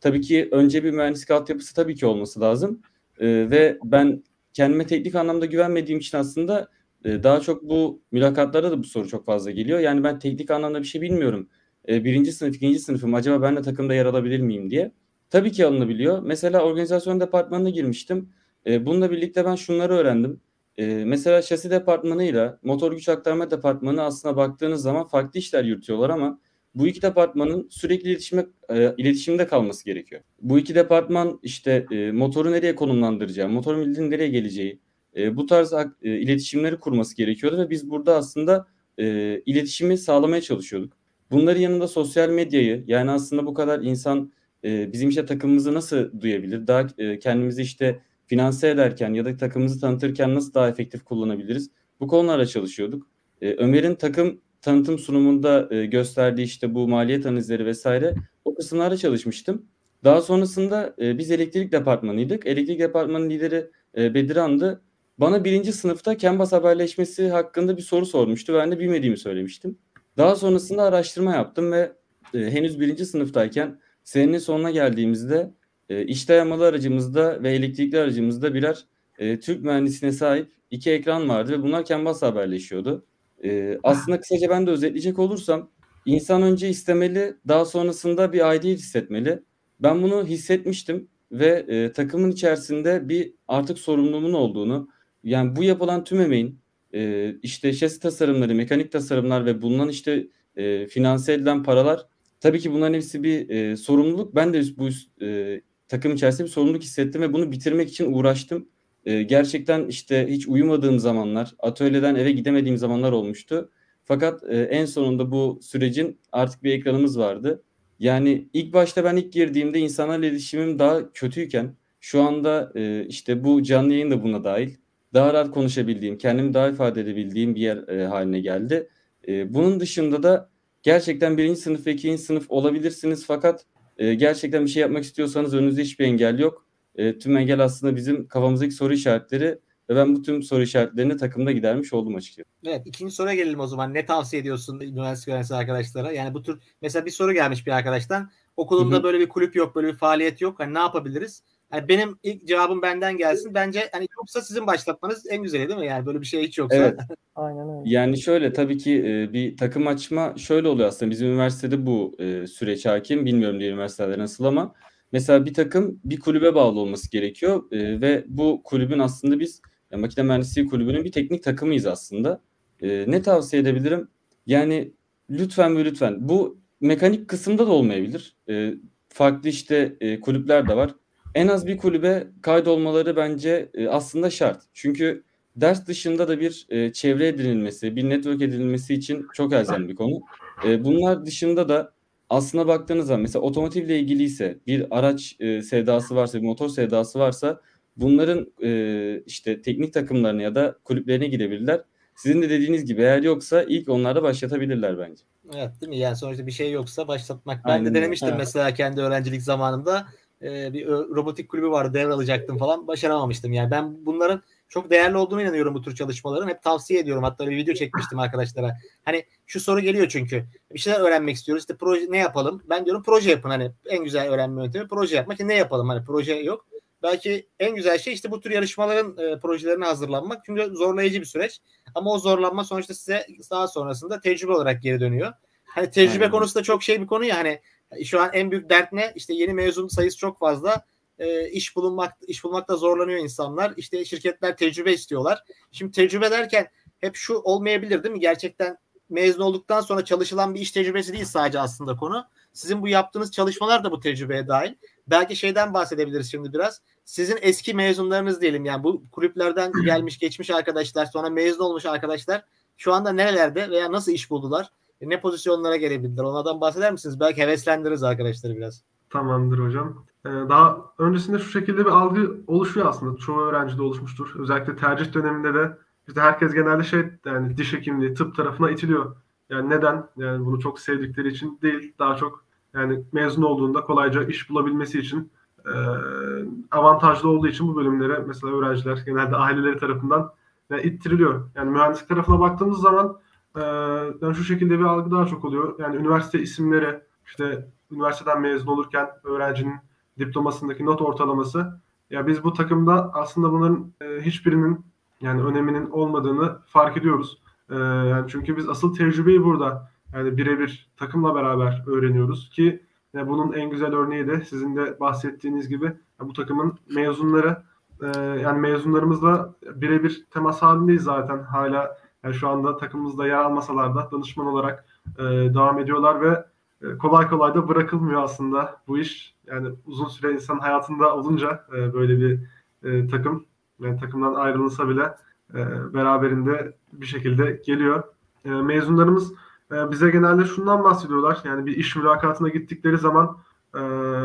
Tabii ki önce bir mühendislik altyapısı tabii ki olması lazım. E, ve ben kendime teknik anlamda güvenmediğim için aslında e, daha çok bu mülakatlarda da bu soru çok fazla geliyor. Yani ben teknik anlamda bir şey bilmiyorum. E, birinci sınıf, ikinci sınıfım. Acaba ben de takımda yer alabilir miyim diye. Tabii ki alınabiliyor. Mesela organizasyon departmanına girmiştim. E, bununla birlikte ben şunları öğrendim. E, mesela şasi departmanıyla motor güç aktarma departmanı aslına baktığınız zaman farklı işler yürütüyorlar ama bu iki departmanın sürekli iletişime, e, iletişimde kalması gerekiyor. Bu iki departman işte e, motoru nereye konumlandıracağı, motorun bildiğin nereye geleceği, e, bu tarz e, iletişimleri kurması gerekiyordu ve biz burada aslında e, iletişimi sağlamaya çalışıyorduk. Bunların yanında sosyal medyayı, yani aslında bu kadar insan bizim işte takımımızı nasıl duyabilir? Daha kendimizi işte finanse ederken ya da takımımızı tanıtırken nasıl daha efektif kullanabiliriz? Bu konularla çalışıyorduk. Ömer'in takım tanıtım sunumunda gösterdiği işte bu maliyet analizleri vesaire o kısımlarda çalışmıştım. Daha sonrasında biz elektrik departmanıydık. Elektrik departmanının lideri Bedirhan'dı. Bana birinci sınıfta Canvas haberleşmesi hakkında bir soru sormuştu. Ben de bilmediğimi söylemiştim. Daha sonrasında araştırma yaptım ve henüz birinci sınıftayken senenin sonuna geldiğimizde e, iç dayamalı aracımızda ve elektrikli aracımızda birer e, Türk mühendisine sahip iki ekran vardı ve bunlar Canvas'la haberleşiyordu. E, aslında kısaca ben de özetleyecek olursam, insan önce istemeli, daha sonrasında bir aidiyet hissetmeli. Ben bunu hissetmiştim ve e, takımın içerisinde bir artık sorumluluğumun olduğunu, yani bu yapılan tüm emeğin e, işte şasi tasarımları, mekanik tasarımlar ve bulunan işte e, finanse edilen paralar, tabii ki bunların hepsi bir e, sorumluluk. Ben de üst, bu üst, e, takım içerisinde bir sorumluluk hissettim ve bunu bitirmek için uğraştım. E, gerçekten işte hiç uyumadığım zamanlar, atölyeden eve gidemediğim zamanlar olmuştu. Fakat e, en sonunda bu sürecin artık bir ekranımız vardı. Yani ilk başta ben ilk girdiğimde insanlarla iletişimim daha kötüyken, şu anda e, işte bu canlı yayın da buna dahil, daha rahat konuşabildiğim, kendimi daha ifade edebildiğim bir yer e, haline geldi. E, bunun dışında da gerçekten birinci sınıf ve ikinci sınıf olabilirsiniz fakat e, gerçekten bir şey yapmak istiyorsanız önünüzde hiçbir engel yok. E, tüm engel aslında bizim kafamızdaki soru işaretleri ve ben bu tüm soru işaretlerini takımda gidermiş oldum açıkçası. Evet, ikinci soruya gelelim o zaman. Ne tavsiye ediyorsun üniversite öğrencisi arkadaşlara? Yani bu tür mesela bir soru gelmiş bir arkadaştan. Okulumda Hı-hı. böyle bir kulüp yok, böyle bir faaliyet yok. Hani ne yapabiliriz? Yani benim ilk cevabım benden gelsin. Bence hani yoksa sizin başlatmanız en güzeli değil mi? Yani böyle bir şey hiç yoksa. Evet. Aynen öyle. Yani şöyle tabii ki e, bir takım açma şöyle oluyor aslında. Bizim üniversitede bu e, süreç hakim. Bilmiyorum diğer üniversitelerde nasıl ama mesela bir takım bir kulübe bağlı olması gerekiyor. E, ve bu kulübün aslında biz yani makine mühendisliği kulübünün bir teknik takımıyız aslında. E, ne tavsiye edebilirim? Yani lütfen ve lütfen bu mekanik kısımda da olmayabilir. E, farklı işte e, kulüpler de var. En az bir kulübe kaydolmaları bence aslında şart. Çünkü ders dışında da bir çevre edinilmesi, bir network edinilmesi için çok elzem bir konu. Bunlar dışında da aslına baktığınız zaman mesela otomotivle ilgiliyse, bir araç sevdası varsa, bir motor sevdası varsa bunların işte teknik takımlarına ya da kulüplerine gidebilirler. Sizin de dediğiniz gibi eğer yoksa ilk onlarda başlatabilirler bence. Evet değil mi? Yani sonuçta bir şey yoksa başlatmak. Ben Aynen. de denemiştim evet. mesela kendi öğrencilik zamanımda. Bir robotik kulübü vardı, devralacaktım falan, başaramamıştım. Yani ben bunların çok değerli olduğunu inanıyorum, bu tür çalışmaların. Hep tavsiye ediyorum. Hatta bir video çekmiştim arkadaşlara. Hani şu soru geliyor çünkü. Bir şeyler öğrenmek istiyoruz. İşte proje ne yapalım? Ben diyorum proje yapın. Hani en güzel öğrenme yöntemi proje yapmak. Ne yapalım? Hani proje yok. Belki en güzel şey işte bu tür yarışmaların e, projelerine hazırlanmak. Çünkü zorlayıcı bir süreç. Ama o zorlanma sonuçta size daha sonrasında tecrübe olarak geri dönüyor. Hani tecrübe Aynen. konusu da çok şey bir konu ya hani. Şu an en büyük dert ne? İşte yeni mezun sayısı çok fazla. E, iş bulunmak, iş bulmakta zorlanıyor insanlar. İşte şirketler tecrübe istiyorlar. Şimdi tecrübe derken hep şu olmayabilir değil mi? Gerçekten mezun olduktan sonra çalışılan bir iş tecrübesi değil sadece aslında konu. Sizin bu yaptığınız çalışmalar da bu tecrübeye dahil. Belki şeyden bahsedebiliriz şimdi biraz. Sizin eski mezunlarınız diyelim. Yani bu kulüplerden gelmiş geçmiş arkadaşlar, sonra mezun olmuş arkadaşlar şu anda nerelerde veya nasıl iş buldular? Ne pozisyonlara gelebilirler? Onlardan bahseder misiniz? Belki heveslendiririz arkadaşları biraz. Tamamdır hocam. Ee, daha öncesinde şu şekilde bir algı oluşuyor aslında. Çoğu öğrencide oluşmuştur. Özellikle tercih döneminde de işte herkes genelde şey yani diş hekimliği, tıp tarafına itiliyor. Yani neden? Yani bunu çok sevdikleri için değil. Daha çok yani mezun olduğunda kolayca iş bulabilmesi için e, avantajlı olduğu için bu bölümlere mesela öğrenciler genelde aileleri tarafından yani ittiriliyor. Yani mühendislik tarafına baktığımız zaman e, yani şu şekilde bir algı daha çok oluyor. Yani üniversite isimleri, işte üniversiteden mezun olurken öğrencinin diplomasındaki not ortalaması, ya biz bu takımda aslında bunların e, hiçbirinin yani öneminin olmadığını fark ediyoruz. E, yani çünkü biz asıl tecrübeyi burada yani birebir takımla beraber öğreniyoruz ki yani bunun en güzel örneği de sizin de bahsettiğiniz gibi yani bu takımın mezunları, e, yani mezunlarımızla birebir temas halindeyiz zaten. Hala yani şu anda takımımızda yer almasalar da danışman olarak e, devam ediyorlar ve kolay kolay da bırakılmıyor aslında bu iş. Yani uzun süre insan hayatında olunca e, böyle bir e, takım, yani takımdan ayrılınsa bile e, beraberinde bir şekilde geliyor. E, mezunlarımız e, bize genelde şundan bahsediyorlar. Yani bir iş mülakatına gittikleri zaman e,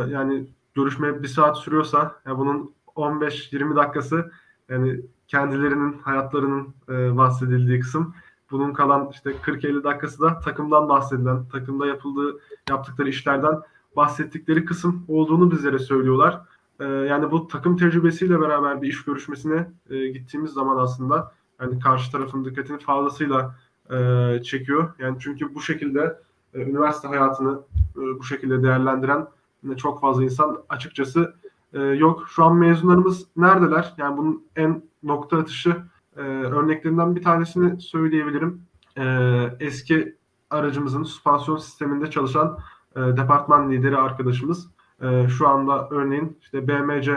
yani görüşme bir saat sürüyorsa yani bunun on beş yirmi dakikası yani kendilerinin, hayatlarının e, bahsedildiği kısım. Bunun kalan işte kırk elli dakikası da takımdan bahsedilen, takımda yapıldığı, yaptıkları işlerden bahsettikleri kısım olduğunu bizlere söylüyorlar. Ee, yani bu takım tecrübesiyle beraber bir iş görüşmesine e, gittiğimiz zaman aslında yani karşı tarafın dikkatini fazlasıyla e, çekiyor. Yani çünkü bu şekilde e, üniversite hayatını e, bu şekilde değerlendiren e, çok fazla insan açıkçası e, yok. Şu an mezunlarımız neredeler? Yani bunun en nokta atışı Ee, örneklerinden bir tanesini söyleyebilirim. Ee, eski aracımızın süspansiyon sisteminde çalışan e, departman lideri arkadaşımız. E, şu anda örneğin işte B M C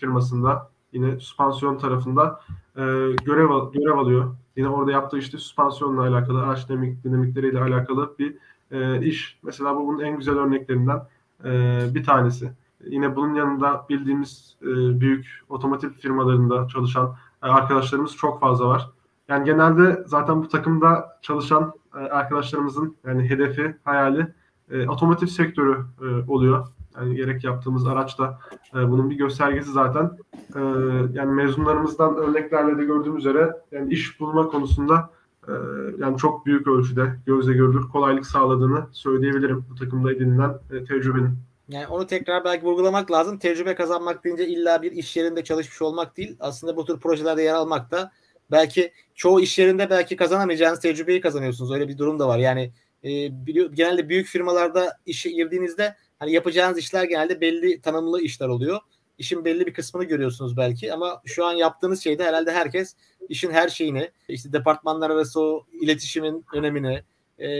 firmasında yine süspansiyon tarafında e, görev al- görev alıyor. Yine orada yaptığı işte süspansiyonla alakalı, araç dinamik, dinamikleriyle alakalı bir e, iş. Mesela bu bunun en güzel örneklerinden e, bir tanesi. Yine bunun yanında bildiğimiz e, büyük otomotiv firmalarında çalışan arkadaşlarımız çok fazla var. Yani genelde zaten bu takımda çalışan arkadaşlarımızın yani hedefi, hayali e, otomotiv sektörü e, oluyor. Yani gerek yaptığımız araç da e, bunun bir göstergesi zaten. E, yani mezunlarımızdan örneklerle de gördüğüm üzere yani iş bulma konusunda e, yani çok büyük ölçüde gözle görülür kolaylık sağladığını söyleyebilirim bu takımda edinilen e, tecrübenin. Yani onu tekrar belki vurgulamak lazım. Tecrübe kazanmak deyince illa bir iş yerinde çalışmış olmak değil. Aslında bu tür projelerde yer almak da belki çoğu iş yerinde belki kazanamayacağınız tecrübeyi kazanıyorsunuz. Öyle bir durum da var. Yani e, genelde büyük firmalarda işe girdiğinizde hani yapacağınız işler genelde belli tanımlı işler oluyor. İşin belli bir kısmını görüyorsunuz belki ama şu an yaptığınız şeyde herhalde herkes işin her şeyini, işte departmanlar arası o iletişimin önemini,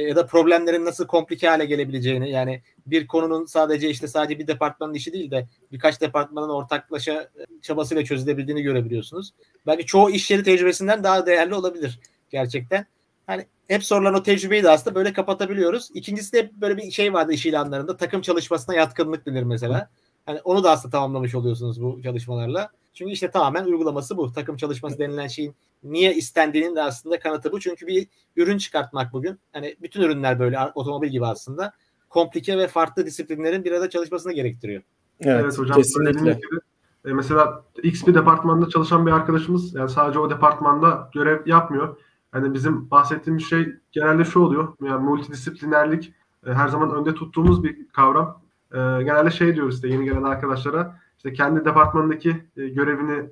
ya da problemlerin nasıl komplike hale gelebileceğini, yani bir konunun sadece işte sadece bir departmanın işi değil de birkaç departmanın ortaklaşa çabasıyla çözülebildiğini görebiliyorsunuz. Belki çoğu iş yeri tecrübesinden daha değerli olabilir gerçekten. Hani hep sorulan o tecrübeyi de aslında böyle kapatabiliyoruz. İkincisi de hep böyle bir şey vardı iş ilanlarında, takım çalışmasına yatkınlık denir mesela. Hani onu da aslında tamamlamış oluyorsunuz bu çalışmalarla. Çünkü işte tamamen uygulaması bu. Takım çalışması denilen şeyin niye istendiğinin de aslında kanıtı bu. Çünkü bir ürün çıkartmak bugün. Hani bütün ürünler böyle otomobil gibi aslında. Komplike ve farklı disiplinlerin bir arada çalışmasını gerektiriyor. Evet, evet hocam. Kesinlikle. Gibi, mesela X bir departmanda çalışan bir arkadaşımız yani sadece o departmanda görev yapmıyor. Yani bizim bahsettiğimiz şey genelde şu oluyor. Yani multidisiplinerlik her zaman önde tuttuğumuz bir kavram. Genelde şey diyoruz işte yeni gelen arkadaşlara. İşte kendi departmanındaki görevini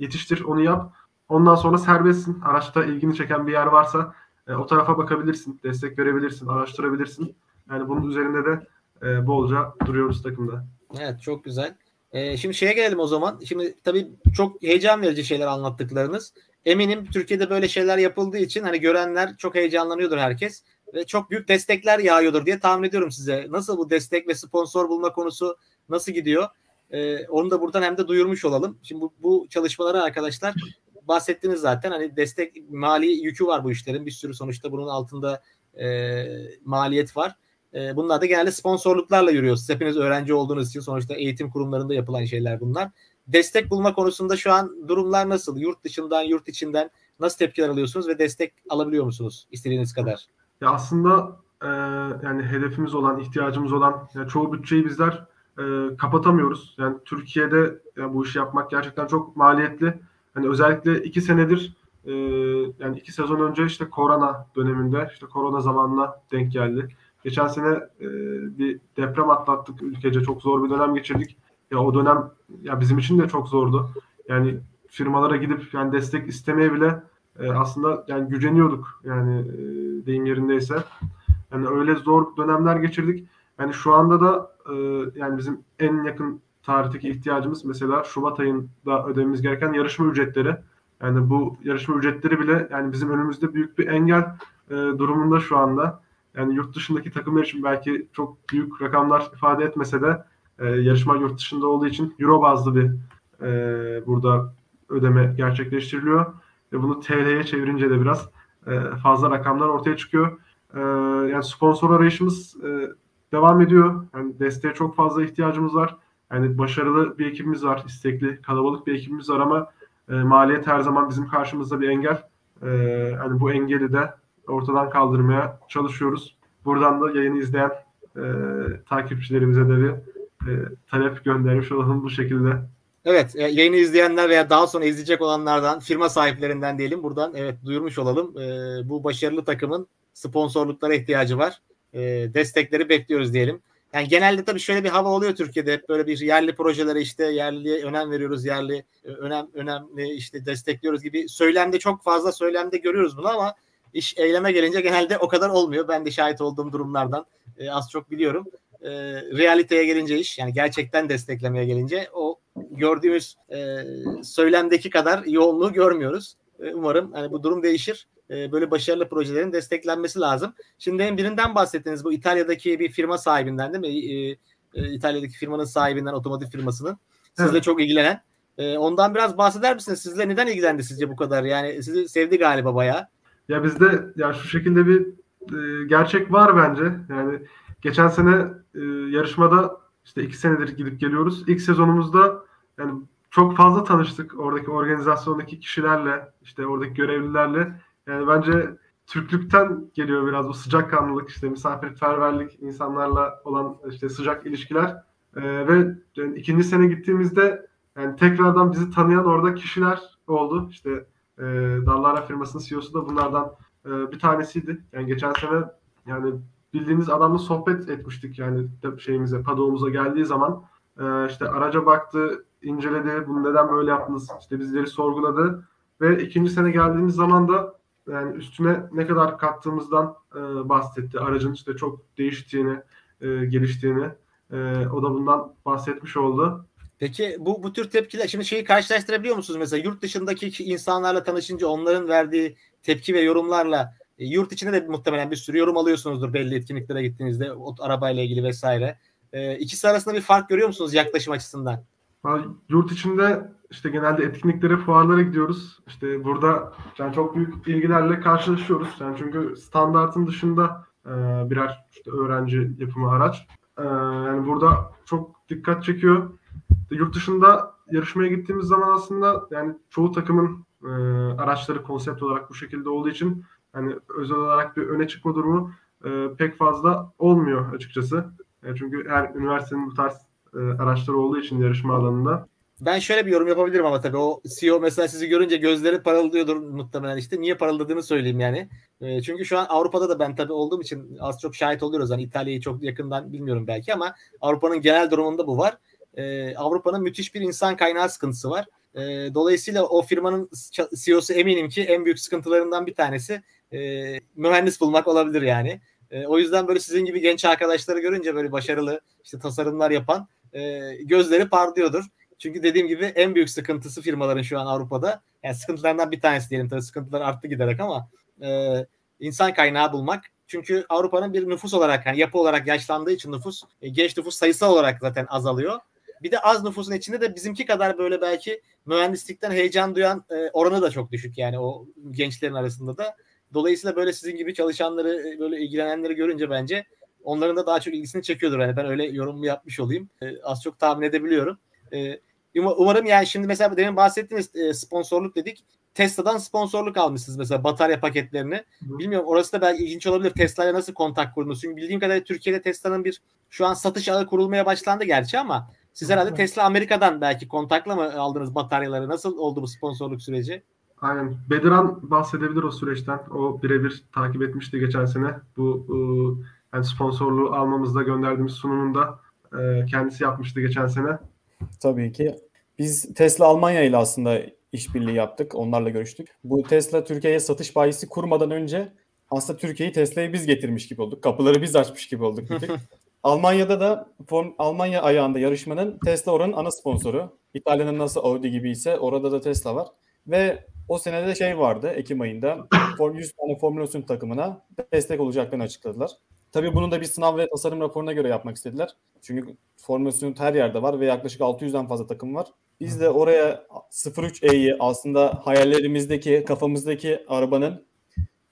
yetiştir, onu yap. Ondan sonra serbestsin. Araçta ilgini çeken bir yer varsa o tarafa bakabilirsin, destek verebilirsin, araştırabilirsin. Yani bunun üzerinde de bolca duruyoruz takımda. Evet, çok güzel. Şimdi şeye gelelim o zaman. Şimdi tabii çok heyecan verici şeyler anlattıklarınız. Eminim Türkiye'de böyle şeyler yapıldığı için hani görenler çok heyecanlanıyordur herkes. Ve çok büyük destekler yağıyordur diye tahmin ediyorum size. Nasıl bu destek ve sponsor bulma konusu nasıl gidiyor? Ee, onu da buradan hem de duyurmuş olalım. Şimdi bu, bu çalışmalara arkadaşlar bahsettiniz zaten. Hani destek, mali yükü var bu işlerin. Bir sürü sonuçta bunun altında e, maliyet var. E, bunlar da genelde sponsorluklarla yürüyor. Siz hepiniz öğrenci olduğunuz için sonuçta eğitim kurumlarında yapılan şeyler bunlar. Destek bulma konusunda şu an durumlar nasıl? Yurt dışından, yurt içinden nasıl tepkiler alıyorsunuz ve destek alabiliyor musunuz istediğiniz kadar? Ya aslında e, yani hedefimiz olan, ihtiyacımız olan yani çoğu bütçeyi bizler E, kapatamıyoruz. Yani Türkiye'de yani bu işi yapmak gerçekten çok maliyetli. Hani özellikle iki senedir e, yani iki sezon önce işte korona döneminde işte korona zamanına denk geldi. Geçen sene e, bir deprem atlattık ülkece. Çok zor bir dönem geçirdik. Ya o dönem ya bizim için de çok zordu. Yani firmalara gidip yani destek istemeye bile e, aslında yani güceniyorduk. Yani e, deyim yerindeyse. Yani öyle zor dönemler geçirdik. Yani şu anda da e, yani bizim en yakın tarihteki ihtiyacımız mesela Şubat ayında ödememiz gereken yarışma ücretleri. Yani bu yarışma ücretleri bile yani bizim önümüzde büyük bir engel e, durumunda şu anda. Yani yurt dışındaki takımlar için belki çok büyük rakamlar ifade etmese de e, yarışma yurt dışında olduğu için euro bazlı bir e, burada ödeme gerçekleştiriliyor. Ve bunu T L'ye çevirince de biraz e, fazla rakamlar ortaya çıkıyor. E, yani sponsor arayışımız e, devam ediyor. Yani desteğe çok fazla ihtiyacımız var. Yani başarılı bir ekibimiz var, istekli, kalabalık bir ekibimiz var ama e, maliyet her zaman bizim karşımızda bir engel. E, yani bu engeli de ortadan kaldırmaya çalışıyoruz. Buradan da yayını izleyen e, takipçilerimize de bir e, talep göndermiş olalım bu şekilde. Evet, yayını izleyenler veya daha sonra izleyecek olanlardan, firma sahiplerinden diyelim, buradan evet duyurmuş olalım. E, bu başarılı takımın sponsorluklara ihtiyacı var. E, destekleri bekliyoruz diyelim. Yani genelde tabii şöyle bir hava oluyor Türkiye'de, hep böyle bir yerli projelere işte yerliye önem veriyoruz, yerli önem önemli işte destekliyoruz gibi söylemde, çok fazla söylemde görüyoruz bunu ama iş eyleme gelince genelde o kadar olmuyor. Ben de şahit olduğum durumlardan e, az çok biliyorum. E, realiteye gelince iş, yani gerçekten desteklemeye gelince o gördüğümüz e, söylemdeki kadar yoğunluğu görmüyoruz. E, umarım hani bu durum değişir. Böyle başarılı projelerin desteklenmesi lazım. Şimdi en birinden bahsettiniz. Bu İtalya'daki bir firma sahibinden değil mi? İtalya'daki firmanın sahibinden, otomotiv firmasının. Sizle evet. Çok ilgilenen. Ondan biraz bahseder misiniz? Sizle neden ilgilendi sizce bu kadar? Yani sizi sevdi galiba bayağı. Ya bizde ya şu şekilde bir gerçek var bence. Yani geçen sene yarışmada işte iki senedir gidip geliyoruz. İlk sezonumuzda yani çok fazla tanıştık. Oradaki organizasyondaki kişilerle, işte oradaki görevlilerle. Yani bence Türklükten geliyor biraz bu sıcakkanlılık, işte misafirperverlik, insanlarla olan işte sıcak ilişkiler ee, ve yani ikinci sene gittiğimizde yani tekrardan bizi tanıyan orada kişiler oldu. İşte e, Dallara firmasının C E O'su da bunlardan e, bir tanesiydi. Yani geçen sene yani bildiğiniz adamla sohbet etmiştik yani şeyimize, padoğumuza geldiği zaman e, işte araca baktı, inceledi, bunu neden böyle yaptınız, işte bizleri sorguladı ve ikinci sene geldiğimiz zaman da yani üstüne ne kadar kattığımızdan e, bahsetti. Aracın işte çok değiştiğini, e, geliştiğini e, o da bundan bahsetmiş oldu. Peki bu bu tür tepkiler, şimdi şeyi karşılaştırabiliyor musunuz? Mesela yurt dışındaki insanlarla tanışınca onların verdiği tepki ve yorumlarla e, yurt içinde de muhtemelen bir sürü yorum alıyorsunuzdur belli etkinliklere gittiğinizde, o arabayla ilgili vesaire. E, ikisi arasında bir fark görüyor musunuz yaklaşım açısından? Ha, yurt içinde İşte genelde etkinliklere, fuarlara gidiyoruz. İşte burada yani çok büyük ilgilerle karşılaşıyoruz. Yani çünkü standartın dışında e, birer işte öğrenci yapımı araç. E, yani burada çok dikkat çekiyor. Yurt dışında yarışmaya gittiğimiz zaman aslında yani çoğu takımın e, araçları konsept olarak bu şekilde olduğu için yani özel olarak bir öne çıkma durumu e, pek fazla olmuyor açıkçası. E, çünkü her üniversitenin bu tarz e, araçları olduğu için yarışma alanında. Ben şöyle bir yorum yapabilirim ama tabii o C E O mesela sizi görünce gözleri parıldıyordur muhtemelen işte. Niye parıldadığını söyleyeyim yani. E, çünkü şu an Avrupa'da da ben tabii olduğum için az çok şahit oluyoruz. Yani İtalya'yı çok yakından bilmiyorum belki ama Avrupa'nın genel durumunda bu var. E, Avrupa'nın müthiş bir insan kaynağı sıkıntısı var. E, dolayısıyla o firmanın C E O'su eminim ki en büyük sıkıntılarından bir tanesi e, mühendis bulmak olabilir yani. E, o yüzden böyle sizin gibi genç arkadaşları görünce böyle başarılı işte tasarımlar yapan e, gözleri parlıyordur. Çünkü dediğim gibi en büyük sıkıntısı firmaların şu an Avrupa'da. Yani sıkıntılarından bir tanesi diyelim. Tabii sıkıntılar arttı giderek ama e, insan kaynağı bulmak. Çünkü Avrupa'nın bir nüfus olarak, yani yapı olarak yaşlandığı için nüfus, e, genç nüfus sayısal olarak zaten azalıyor. Bir de az nüfusun içinde de bizimki kadar böyle belki mühendislikten heyecan duyan e, oranı da çok düşük yani o gençlerin arasında da. Dolayısıyla böyle sizin gibi çalışanları, böyle ilgilenenleri görünce bence onların da daha çok ilgisini çekiyordur. Yani ben öyle yorumumu yapmış olayım. E, az çok tahmin edebiliyorum. Umarım yani şimdi mesela demin bahsettiğiniz sponsorluk dedik. Tesla'dan sponsorluk almışsınız mesela batarya paketlerini. Hı. Bilmiyorum, orası da belki ilginç olabilir. Tesla'ya nasıl kontak kurdunuz? Çünkü bildiğim kadarıyla Türkiye'de Tesla'nın bir şu an satış ağı kurulmaya başlandı gerçi ama siz herhalde Tesla Amerika'dan belki kontakla mı aldınız bataryaları? Nasıl oldu bu sponsorluk süreci? Aynen. Bedirhan bahsedebilir o süreçten. O birebir takip etmişti geçen sene. Bu yani sponsorluğu almamızda gönderdiğimiz sunumunda kendisi yapmıştı geçen sene. Tabii ki. Biz Tesla Almanya ile aslında işbirliği yaptık. Onlarla görüştük. Bu Tesla Türkiye'ye satış bayisi kurmadan önce aslında Türkiye'yi Tesla'ya biz getirmiş gibi olduk. Kapıları biz açmış gibi olduk bir tek. Almanya'da da Almanya ayağında yarışmanın Tesla oranın ana sponsoru. İtalya'nın nasıl Audi gibi ise orada da Tesla var. Ve o senede şey vardı, Ekim ayında yüz tane Formula Student takımına destek olacaklarını açıkladılar. Tabii bunu da bir sınav ve tasarım raporuna göre yapmak istediler. Çünkü Formula Student her yerde var ve yaklaşık altı yüzden fazla takım var. Biz de oraya sıfır üç E'yi aslında hayallerimizdeki, kafamızdaki arabanın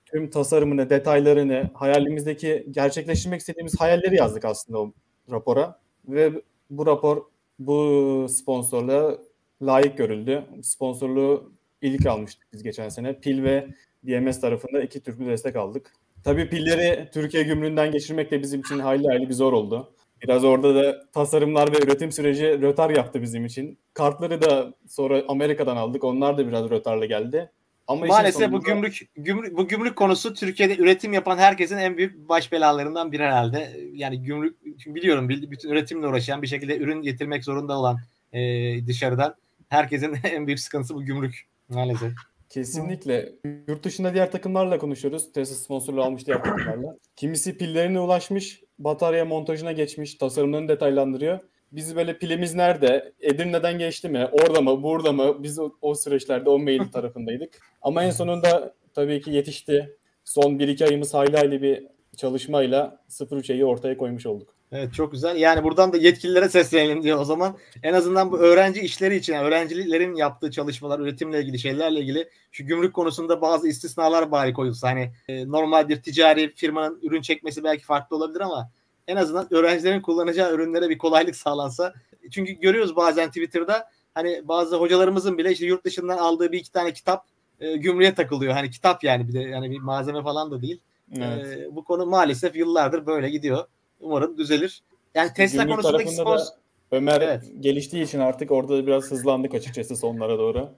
tüm tasarımını, detaylarını, hayalimizdeki gerçekleştirmek istediğimiz hayalleri yazdık aslında o rapora. Ve bu rapor bu sponsorluğa layık görüldü. Sponsorluğu ilk almıştık biz geçen sene. Pil ve D M S tarafında iki türlü destek aldık. Tabii pilleri Türkiye gümrüğünden geçirmek de bizim için hayli hayli bir zor oldu. Biraz orada da tasarımlar ve üretim süreci rötar yaptı bizim için. Kartları da sonra Amerika'dan aldık. Onlar da biraz rötarla geldi. Ama maalesef sonunda... bu gümrük, gümrük bu gümrük konusu Türkiye'de üretim yapan herkesin en büyük baş belalarından biri herhalde. Yani gümrük biliyorum bütün üretimle uğraşan bir şekilde ürün getirmek zorunda olan e, dışarıdan herkesin en büyük sıkıntısı bu gümrük maalesef. Kesinlikle. Yurt dışında diğer takımlarla konuşuyoruz. Tesla sponsorluğu almış diğer takımlarla. Kimisi pillerine ulaşmış, batarya montajına geçmiş, tasarımlarını detaylandırıyor. Biz böyle pilimiz nerede, Edirne'den geçti mi, orada mı, burada mı? Biz o, o süreçlerde o mail tarafındaydık. Ama en sonunda tabii ki yetişti. Son bir iki ayımız hayli hayli bir çalışmayla sıfır üç E'yi ortaya koymuş olduk. Evet, çok güzel. Yani buradan da yetkililere seslenelim diyor o zaman. En azından bu öğrenci işleri için, yani öğrencilerin yaptığı çalışmalar, üretimle ilgili şeylerle ilgili şu gümrük konusunda bazı istisnalar bari koyulsa. Hani e, normal bir ticari firmanın ürün çekmesi belki farklı olabilir ama en azından öğrencilerin kullanacağı ürünlere bir kolaylık sağlansa. Çünkü görüyoruz bazen Twitter'da hani bazı hocalarımızın bile işte yurt dışından aldığı bir iki tane kitap e, gümrüğe takılıyor. Hani kitap yani bir de yani bir malzeme falan da değil. Evet. E, bu konu maalesef yıllardır böyle gidiyor. Umarım düzelir. Yani Tesla gümrük konusundaki sponsor... Ömer evet. Geliştiği için artık orada biraz hızlandık açıkçası sonlara doğru.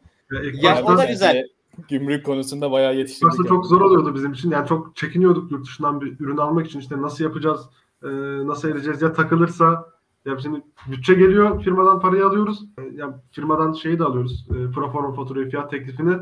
Ya o da güzel. Gümrük konusunda bayağı yetiştirdik. Aslında yani. Çok zor oluyordu bizim için. Yani çok çekiniyorduk yurt dışından bir ürün almak için. İşte nasıl yapacağız, nasıl edeceğiz ya takılırsa. Ya şimdi bütçe geliyor, firmadan parayı alıyoruz. Yani firmadan şeyi de alıyoruz. Proforma faturayı, fiyat teklifini.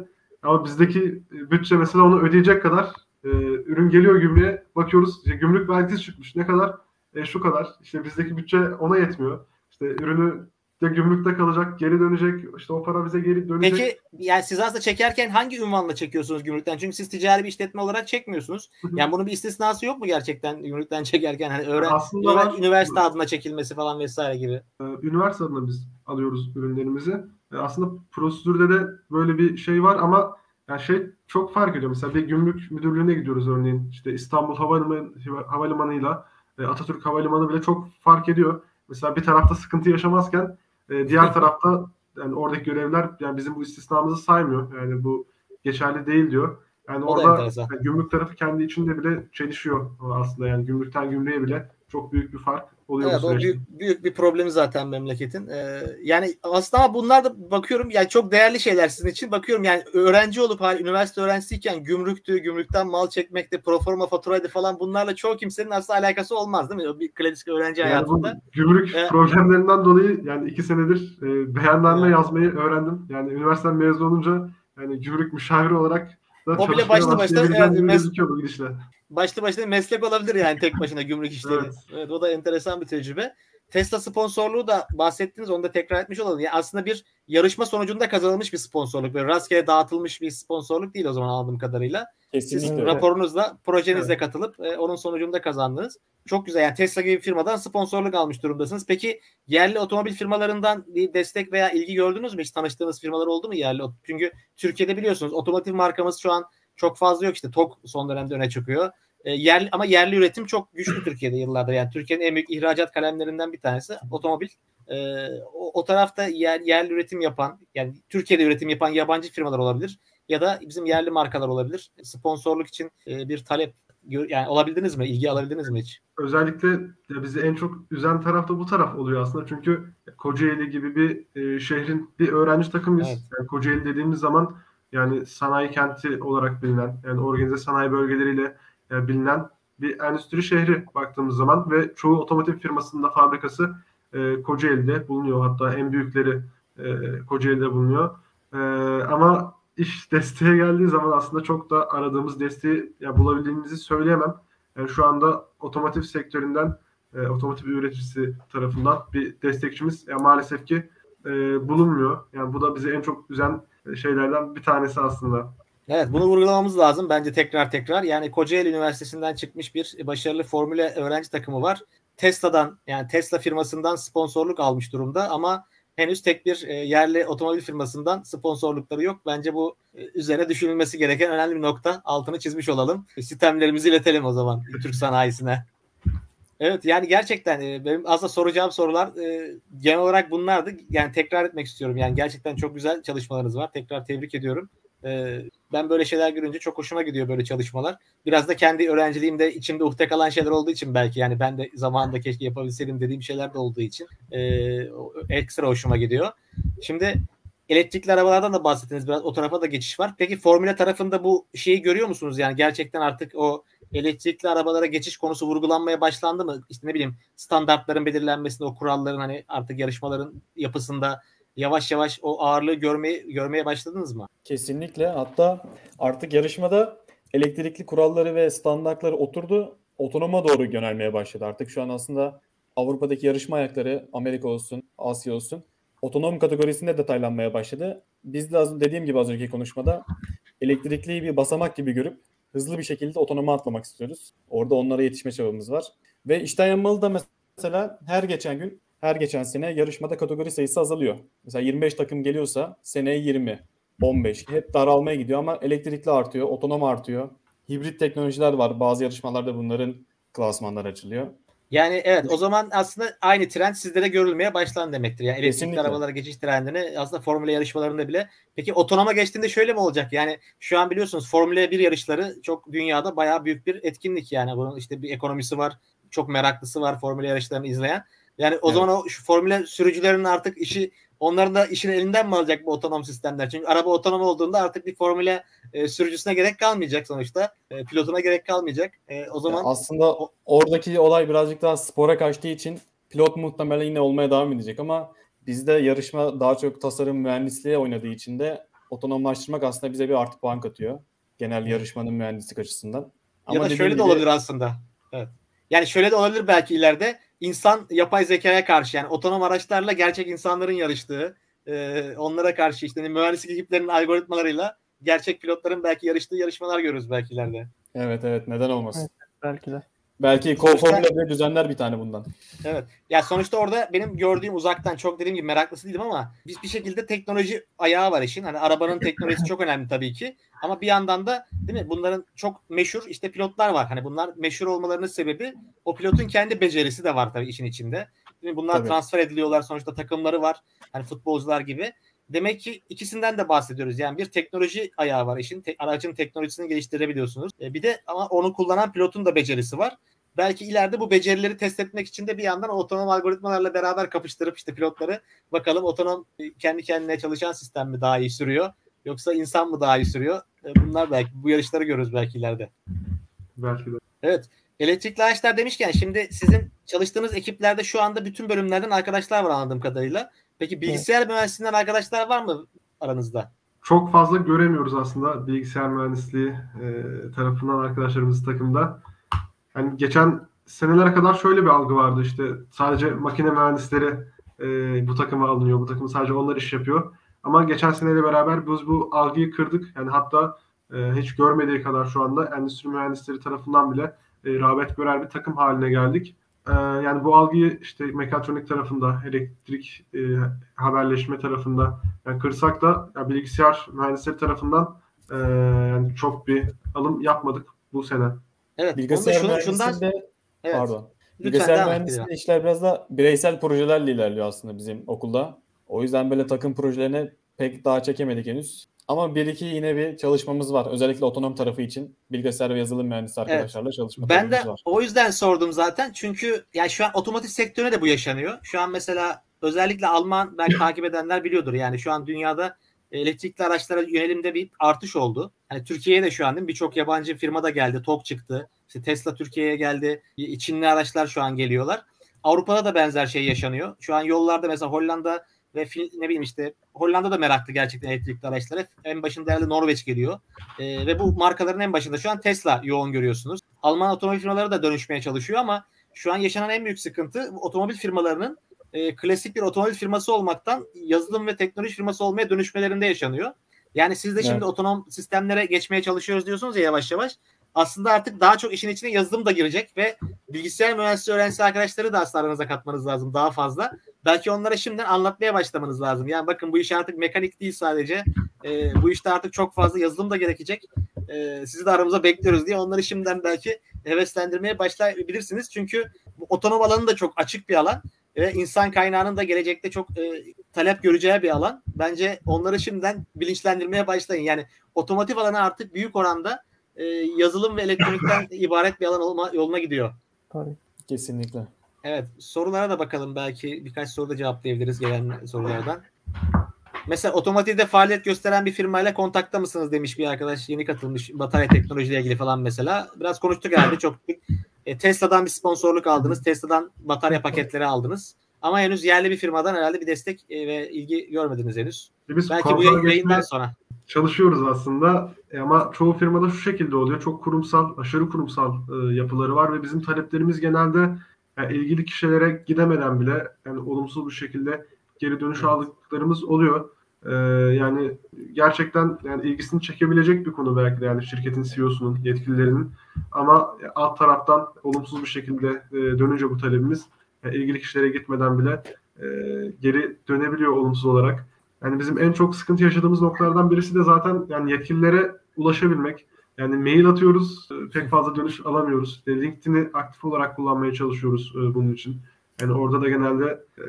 Ama bizdeki bütçe mesela onu ödeyecek kadar ürün geliyor gümrüğe. Bakıyoruz gümrük vergisi çıkmış. Ne kadar? E şu kadar. İşte bizdeki bütçe ona yetmiyor. İşte ürünü de gümrükte kalacak, geri dönecek. İşte o para bize geri dönecek. Peki yani siz aslında çekerken hangi ünvanla çekiyorsunuz gümrükten? Çünkü siz ticari bir işletme olarak çekmiyorsunuz. Yani bunun bir istisnası yok mu gerçekten gümrükten çekerken? Hani öğren, öğren var, üniversite adına çekilmesi falan vesaire gibi. Üniversite adına biz alıyoruz ürünlerimizi. Aslında prosedürde de böyle bir şey var ama yani şey çok fark ediyor. Mesela bir gümrük müdürlüğüne gidiyoruz örneğin. İşte İstanbul Havalimanı, Havalimanı'yla Atatürk Havalimanı bile çok fark ediyor. Mesela bir tarafta sıkıntı yaşamazken diğer tarafta yani oradaki görevler yani bizim bu istisnamızı saymıyor. Yani bu geçerli değil diyor. Yani o orada yani gümrük tarafı kendi içinde bile çelişiyor aslında. Yani gümrükten gümrüğe bile çok büyük bir fark oluyor. Evet, o büyük, büyük bir problemi zaten memleketin. Ee, yani aslında bunlar da bakıyorum yani çok değerli şeyler sizin için. Bakıyorum yani öğrenci olup hani üniversite öğrencisiyken gümrüktü, gümrükten mal çekmekte, proforma faturaydı falan bunlarla çoğu kimsenin aslında alakası olmaz değil mi? O bir klasik öğrenci yani hayatında. Gümrük ee, problemlerinden dolayı yani iki senedir e, beyanlarla yani. Yazmayı öğrendim. Yani üniversiteden mezun olunca yani gümrük müşaviri olarak o bile başlı başına evet, mes- başlı başına meslek olabilir yani tek başına gümrük işleri. Evet. Evet, o da enteresan bir tecrübe. Tesla sponsorluğu da bahsettiniz, onu da tekrar etmiş olalım. Yani aslında bir yarışma sonucunda kazanılmış bir sponsorluk. Böyle rastgele dağıtılmış bir sponsorluk değil o zaman anladığım kadarıyla. Kesinlikle. Siz raporunuzla, projenizle evet. katılıp e, onun sonucunda kazandınız. Çok güzel. Yani Tesla gibi bir firmadan sponsorluk almış durumdasınız. Peki yerli otomobil firmalarından bir destek veya ilgi gördünüz mü? Hiç tanıştığınız firmalar oldu mu yerli? Çünkü Türkiye'de biliyorsunuz otomotiv markamız şu an çok fazla yok. İşte TOGG son dönemde öne çıkıyor. E, yerli, ama yerli üretim çok güçlü Türkiye'de yıllardır. Yani Türkiye'nin en büyük ihracat kalemlerinden bir tanesi otomobil. E, o, o tarafta yer, yerli üretim yapan, yani Türkiye'de üretim yapan yabancı firmalar olabilir. Ya da bizim yerli markalar olabilir. Sponsorluk için e, bir talep yani olabildiniz mi? İlgi alabildiniz mi hiç? Özellikle bizi en çok üzen taraf da bu taraf oluyor aslında. Çünkü Kocaeli gibi bir e, şehrin bir öğrenci takımıyız. Evet. Yani Kocaeli dediğimiz zaman yani sanayi kenti olarak bilinen, yani organize sanayi bölgeleriyle yani bilinen bir endüstri şehri baktığımız zaman ve çoğu otomotiv firmasının da fabrikası e, Kocaeli'de bulunuyor. Hatta en büyükleri e, Kocaeli'de bulunuyor. E, ama iş desteğe geldiği zaman aslında çok da aradığımız desteği ya, bulabildiğimizi söyleyemem. Yani şu anda otomotiv sektöründen, e, otomotiv üreticisi tarafından bir destekçimiz ya, maalesef ki e, bulunmuyor. Yani bu da bizi en çok üzen şeylerden bir tanesi aslında. Evet, bunu vurgulamamız lazım bence tekrar tekrar. Yani Kocaeli Üniversitesi'nden çıkmış bir başarılı formüle öğrenci takımı var. Tesla'dan, yani Tesla firmasından sponsorluk almış durumda ama henüz tek bir yerli otomobil firmasından sponsorlukları yok. Bence bu üzerine düşünülmesi gereken önemli bir nokta. Altını çizmiş olalım. Sistemlerimizi iletelim o zaman Türk sanayisine. Evet, yani gerçekten benim aslında soracağım sorular genel olarak bunlardı. Yani tekrar etmek istiyorum. Yani gerçekten çok güzel çalışmalarınız var. Tekrar tebrik ediyorum. Ben böyle şeyler görünce çok hoşuma gidiyor, böyle çalışmalar. Biraz da kendi öğrenciliğimde içimde uhde kalan şeyler olduğu için belki, yani ben de zamanında keşke yapabilseydim dediğim şeyler de olduğu için ee, ekstra hoşuma gidiyor. Şimdi elektrikli arabalardan da bahsettiniz, biraz o tarafa da geçiş var. Peki formüle tarafında bu şeyi görüyor musunuz? Yani gerçekten artık o elektrikli arabalara geçiş konusu vurgulanmaya başlandı mı? İşte ne bileyim, standartların belirlenmesinde, o kuralların, hani artık yarışmaların yapısında yavaş yavaş o ağırlığı görmeye, görmeye başladınız mı? Kesinlikle. Hatta artık yarışmada elektrikli kuralları ve standartları oturdu. Otonoma doğru yönelmeye başladı. Artık şu an aslında Avrupa'daki yarışma ayakları, Amerika olsun, Asya olsun, otonom kategorisinde detaylanmaya başladı. Biz de az, dediğim gibi az önceki konuşmada elektrikliyi bir basamak gibi görüp hızlı bir şekilde otonoma atlamak istiyoruz. Orada onlara yetişme çabamız var. Ve içten yanmalı da mesela her geçen gün, her geçen sene yarışmada kategori sayısı azalıyor. Mesela yirmi beş takım geliyorsa seneye yirmi, on beş hep daralmaya gidiyor ama elektrikli artıyor, otonom artıyor. Hibrit teknolojiler var. Bazı yarışmalarda bunların klasmanları açılıyor. Yani evet, o zaman aslında aynı trend sizde de görülmeye başlandı demektir. Yani elektrikli kesinlikle arabalara geçiş trendini aslında formüle yarışmalarında bile. Peki otonoma geçtiğinde şöyle mi olacak? Yani şu an biliyorsunuz Formula bir yarışları çok dünyada bayağı büyük bir etkinlik yani. Bunun işte bir ekonomisi var, çok meraklısı var Formula yarışlarını izleyen. Yani o evet, zaman o şu formüle sürücülerinin artık işi, onların da işini elinden mi alacak bu otonom sistemler? Çünkü araba otonom olduğunda artık bir formüle e, sürücüsüne gerek kalmayacak sonuçta. E, pilotuna gerek kalmayacak. E, o zaman yani aslında oradaki olay birazcık daha spora kaçtığı için pilot muhtemelen yine olmaya devam edecek ama bizde yarışma daha çok tasarım mühendisliğe oynadığı için de otonomlaştırmak aslında bize bir artı puan katıyor. Genel yarışmanın mühendislik açısından. Ama ya da şöyle de olabilir gibi aslında. Evet. Yani şöyle de olabilir belki ileride. İnsan yapay zekaya karşı, yani otonom araçlarla gerçek insanların yarıştığı, e, onlara karşı işte yani mühendislik ekiplerinin algoritmalarıyla gerçek pilotların belki yarıştığı yarışmalar görürüz belki ileride. Evet evet, neden olmasın. Evet, belki de. Belki konformla düzenler bir tane bundan. Evet. Ya sonuçta orada benim gördüğüm uzaktan, çok dediğim gibi meraklısı değilim ama biz bir şekilde teknoloji ayağı var işin. Hani arabanın teknolojisi çok önemli tabii ki. Ama bir yandan da değil mi? Bunların çok meşhur işte pilotlar var. Hani bunlar meşhur olmalarının sebebi o pilotun kendi becerisi de var tabii işin içinde. Değil mi? Bunlar tabii transfer ediliyorlar. Sonuçta takımları var. Hani futbolcular gibi. Demek ki ikisinden de bahsediyoruz. Yani bir teknoloji ayağı var işin. Te- aracın teknolojisini geliştirebiliyorsunuz. E bir de ama onu kullanan pilotun da becerisi var. Belki ileride bu becerileri test etmek için de bir yandan otonom algoritmalarla beraber kapıştırıp işte pilotları, bakalım otonom kendi kendine çalışan sistem mi daha iyi sürüyor yoksa insan mı daha iyi sürüyor? E bunlar belki, bu yarışları görürüz belki ileride. Belki de. Evet. Elektrikli araçlar demişken şimdi sizin çalıştığınız ekiplerde şu anda bütün bölümlerden arkadaşlar var anladığım kadarıyla. Peki bilgisayar mühendisliğinden arkadaşlar var mı aranızda? Çok fazla göremiyoruz aslında bilgisayar mühendisliği e, tarafından arkadaşlarımız takımda. Yani geçen senelere kadar şöyle bir algı vardı, işte sadece makine mühendisleri e, bu takıma alınıyor, bu takım sadece onlar iş yapıyor. Ama geçen seneyle beraber biz bu algıyı kırdık. Yani hatta e, hiç görmediği kadar şu anda endüstri mühendisleri tarafından bile e, rağbet görer bir takım haline geldik. Yani bu algıyı işte mekatronik tarafında, elektrik e, haberleşme tarafında yani kırsak da yani bilgisayar mühendisleri tarafından e, yani çok bir alım yapmadık bu sene. Evet. Bilgisayar şunu, mühendisliğinde şundan... evet. Pardon. Lütfen, bilgisayar mühendisliğinde işler biraz da bireysel projelerle ilerliyor aslında bizim okulda. O yüzden böyle takım projelerine pek daha çekemedik henüz. Ama bir iki yine bir çalışmamız var. Özellikle otonom tarafı için bilgisayar ve yazılım mühendisi arkadaşlarla evet, çalışma ben de var. O yüzden sordum zaten. Çünkü yani şu an otomotiv sektörüne de bu yaşanıyor. Şu an mesela özellikle Alman, belki takip edenler biliyordur. Yani şu an dünyada elektrikli araçlara yönelimde bir artış oldu. Yani Türkiye'ye de şu an birçok yabancı firma da geldi. TOGG çıktı. İşte Tesla Türkiye'ye geldi. Çinli araçlar şu an geliyorlar. Avrupa'da da benzer şey yaşanıyor. Şu an yollarda mesela Hollanda ve ne bileyim işte Hollanda da meraklı gerçekten elektrikli araçlara. En başında herhalde Norveç geliyor. E, ve bu markaların en başında şu an Tesla yoğun görüyorsunuz. Alman otomobil firmaları da dönüşmeye çalışıyor ama şu an yaşanan en büyük sıkıntı otomobil firmalarının e, klasik bir otomobil firması olmaktan yazılım ve teknoloji firması olmaya dönüşmelerinde yaşanıyor. Yani siz de şimdi evet. otonom sistemlere geçmeye çalışıyoruz diyorsunuz ya yavaş yavaş. Aslında artık daha çok işin içine yazılım da girecek ve bilgisayar mühendisliği öğrencisi arkadaşları da aslında aranıza katmanız lazım daha fazla. Belki onlara şimdiden anlatmaya başlamanız lazım. Yani bakın bu iş artık mekanik değil sadece. E, bu işte artık çok fazla yazılım da gerekecek. E, sizi de aramıza bekliyoruz diye onları şimdiden belki heveslendirmeye başlayabilirsiniz. Çünkü bu otonom alanı da çok açık bir alan. Ve insan kaynağının da gelecekte çok e, talep göreceği bir alan. Bence onları şimdiden bilinçlendirmeye başlayın. Yani otomotiv alanı artık büyük oranda e, yazılım ve elektronikten ibaret bir alan olma, yoluna gidiyor. Tabii. Kesinlikle. Evet. Sorulara da bakalım. Belki birkaç soru da cevaplayabiliriz gelen sorulardan. Mesela otomotivde faaliyet gösteren bir firmayla kontakta mısınız demiş bir arkadaş. Yeni katılmış batarya teknolojisiyle ilgili falan mesela. Biraz konuştuk herhalde. Çok e, Tesla'dan bir sponsorluk aldınız. Tesla'dan batarya paketleri aldınız. Ama henüz yerli bir firmadan herhalde bir destek e, ve ilgi görmediniz henüz. E Belki bu yayından sonra. Çalışıyoruz aslında e, ama çoğu firmada şu şekilde oluyor. Çok kurumsal, aşırı kurumsal e, yapıları var ve bizim taleplerimiz genelde yani ilgili kişilere gidemeden bile yani olumsuz bir şekilde geri dönüş evet. aldıklarımız oluyor. Ee, yani gerçekten yani ilgisini çekebilecek bir konu belki de yani şirketin C E O'sunun, yetkililerinin ama alt taraftan olumsuz bir şekilde e, dönünce bu talebimiz yani ilgili kişilere gitmeden bile e, geri dönebiliyor olumsuz olarak. Yani bizim en çok sıkıntı yaşadığımız noktalardan birisi de zaten yani yetkililere ulaşabilmek. Yani mail atıyoruz, pek fazla dönüş alamıyoruz. LinkedIn'i aktif olarak kullanmaya çalışıyoruz e, bunun için. Yani orada da genelde e,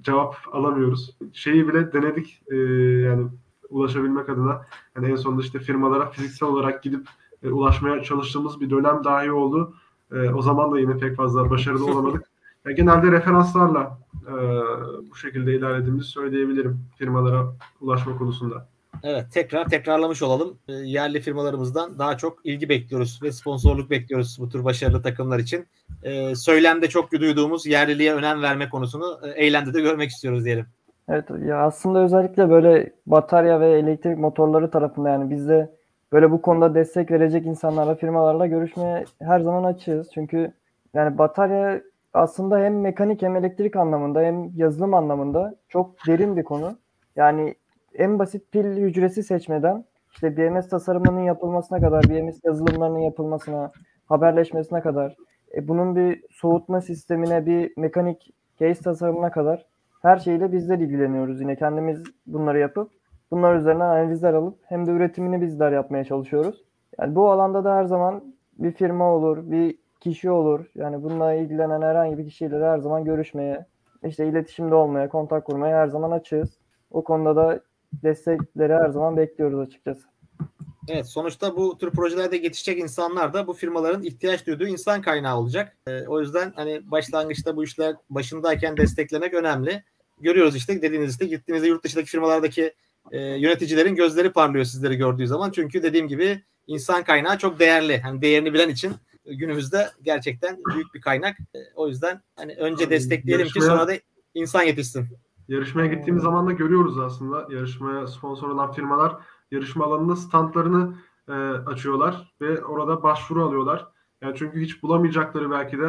cevap alamıyoruz. Şeyi bile denedik e, yani ulaşabilmek adına. Yani en sonunda işte firmalara fiziksel olarak gidip e, ulaşmaya çalıştığımız bir dönem dahi oldu. E, o zaman da yine pek fazla başarılı olamadık. Yani genelde referanslarla e, bu şekilde ilerlediğimizi söyleyebilirim firmalara ulaşma konusunda. Evet, tekrar tekrarlamış olalım. E, yerli firmalarımızdan daha çok ilgi bekliyoruz ve sponsorluk bekliyoruz bu tür başarılı takımlar için. E, söylemde çok duyduğumuz yerliliğe önem verme konusunu e, eylemde de görmek istiyoruz diyelim. Evet, ya aslında özellikle böyle batarya ve elektrik motorları tarafında yani biz de böyle bu konuda destek verecek insanlarla, firmalarla görüşmeye her zaman açığız. Çünkü yani batarya aslında hem mekanik hem elektrik anlamında hem yazılım anlamında çok derin bir konu. Yani en basit pil hücresi seçmeden işte B M S tasarımının yapılmasına kadar, B M S yazılımlarının yapılmasına, haberleşmesine kadar, e, bunun bir soğutma sistemine, bir mekanik case tasarımına kadar her şeyle bizler ilgileniyoruz. Yine kendimiz bunları yapıp bunlar üzerinden analizler alıp hem de üretimini bizler yapmaya çalışıyoruz. Yani bu alanda da her zaman bir firma olur, bir kişi olur. Yani bununla ilgilenen herhangi bir kişiyle de her zaman görüşmeye, işte iletişimde olmaya, kontak kurmaya her zaman açığız. O konuda da destekleri her zaman bekliyoruz açıkçası. Evet, sonuçta bu tür projelerde yetişecek insanlar da bu firmaların ihtiyaç duyduğu insan kaynağı olacak. E, o yüzden hani başlangıçta bu işler başındayken desteklemek önemli. Görüyoruz işte dediğinizde gittiğinizde yurt dışındaki firmalardaki e, yöneticilerin gözleri parlıyor sizleri gördüğü zaman. Çünkü dediğim gibi insan kaynağı çok değerli. Hani değerini bilen için günümüzde gerçekten büyük bir kaynak. E, o yüzden hani önce destekleyelim ki sonra da insan yetişsin. Yarışmaya gittiğimiz zaman da görüyoruz aslında. Yarışmaya sponsor olan firmalar yarışma alanında standlarını e, açıyorlar ve orada başvuru alıyorlar. Yani çünkü hiç bulamayacakları belki de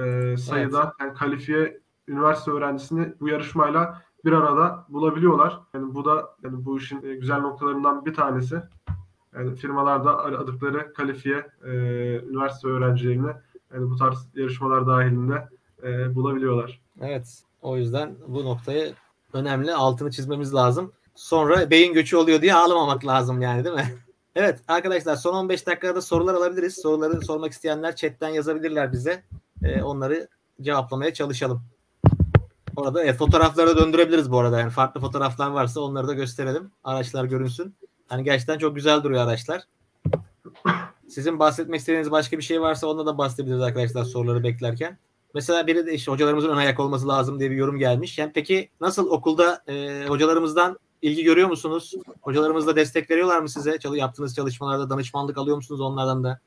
e, sayıda evet. yani kalifiye üniversite öğrencisini bu yarışmayla bir arada bulabiliyorlar. Yani bu da yani bu işin güzel noktalarından bir tanesi. Yani firmalarda aradıkları kalifiye e, üniversite öğrencilerini yani bu tarz yarışmalar dahilinde e, bulabiliyorlar. Evet. O yüzden bu noktayı önemli altını çizmemiz lazım. Sonra beyin göçü oluyor diye ağlamamak lazım yani değil mi? Evet arkadaşlar son on beş dakikada sorular alabiliriz. Soruları sormak isteyenler chatten yazabilirler bize. Ee, onları cevaplamaya çalışalım. Orada e, fotoğrafları da döndürebiliriz bu arada. Yani farklı fotoğraflar varsa onları da gösterelim. Araçlar görünsün. Hani gerçekten çok güzel duruyor araçlar. Sizin bahsetmek istediğiniz başka bir şey varsa onunla da bahsedebiliriz arkadaşlar soruları beklerken. Mesela biri de işte hocalarımızın ön ayak olması lazım diye bir yorum gelmiş. Yani peki nasıl okulda e, hocalarımızdan ilgi görüyor musunuz? Hocalarımız da destek veriyorlar mı size? Çal- yaptığınız çalışmalarda danışmanlık alıyor musunuz onlardan da?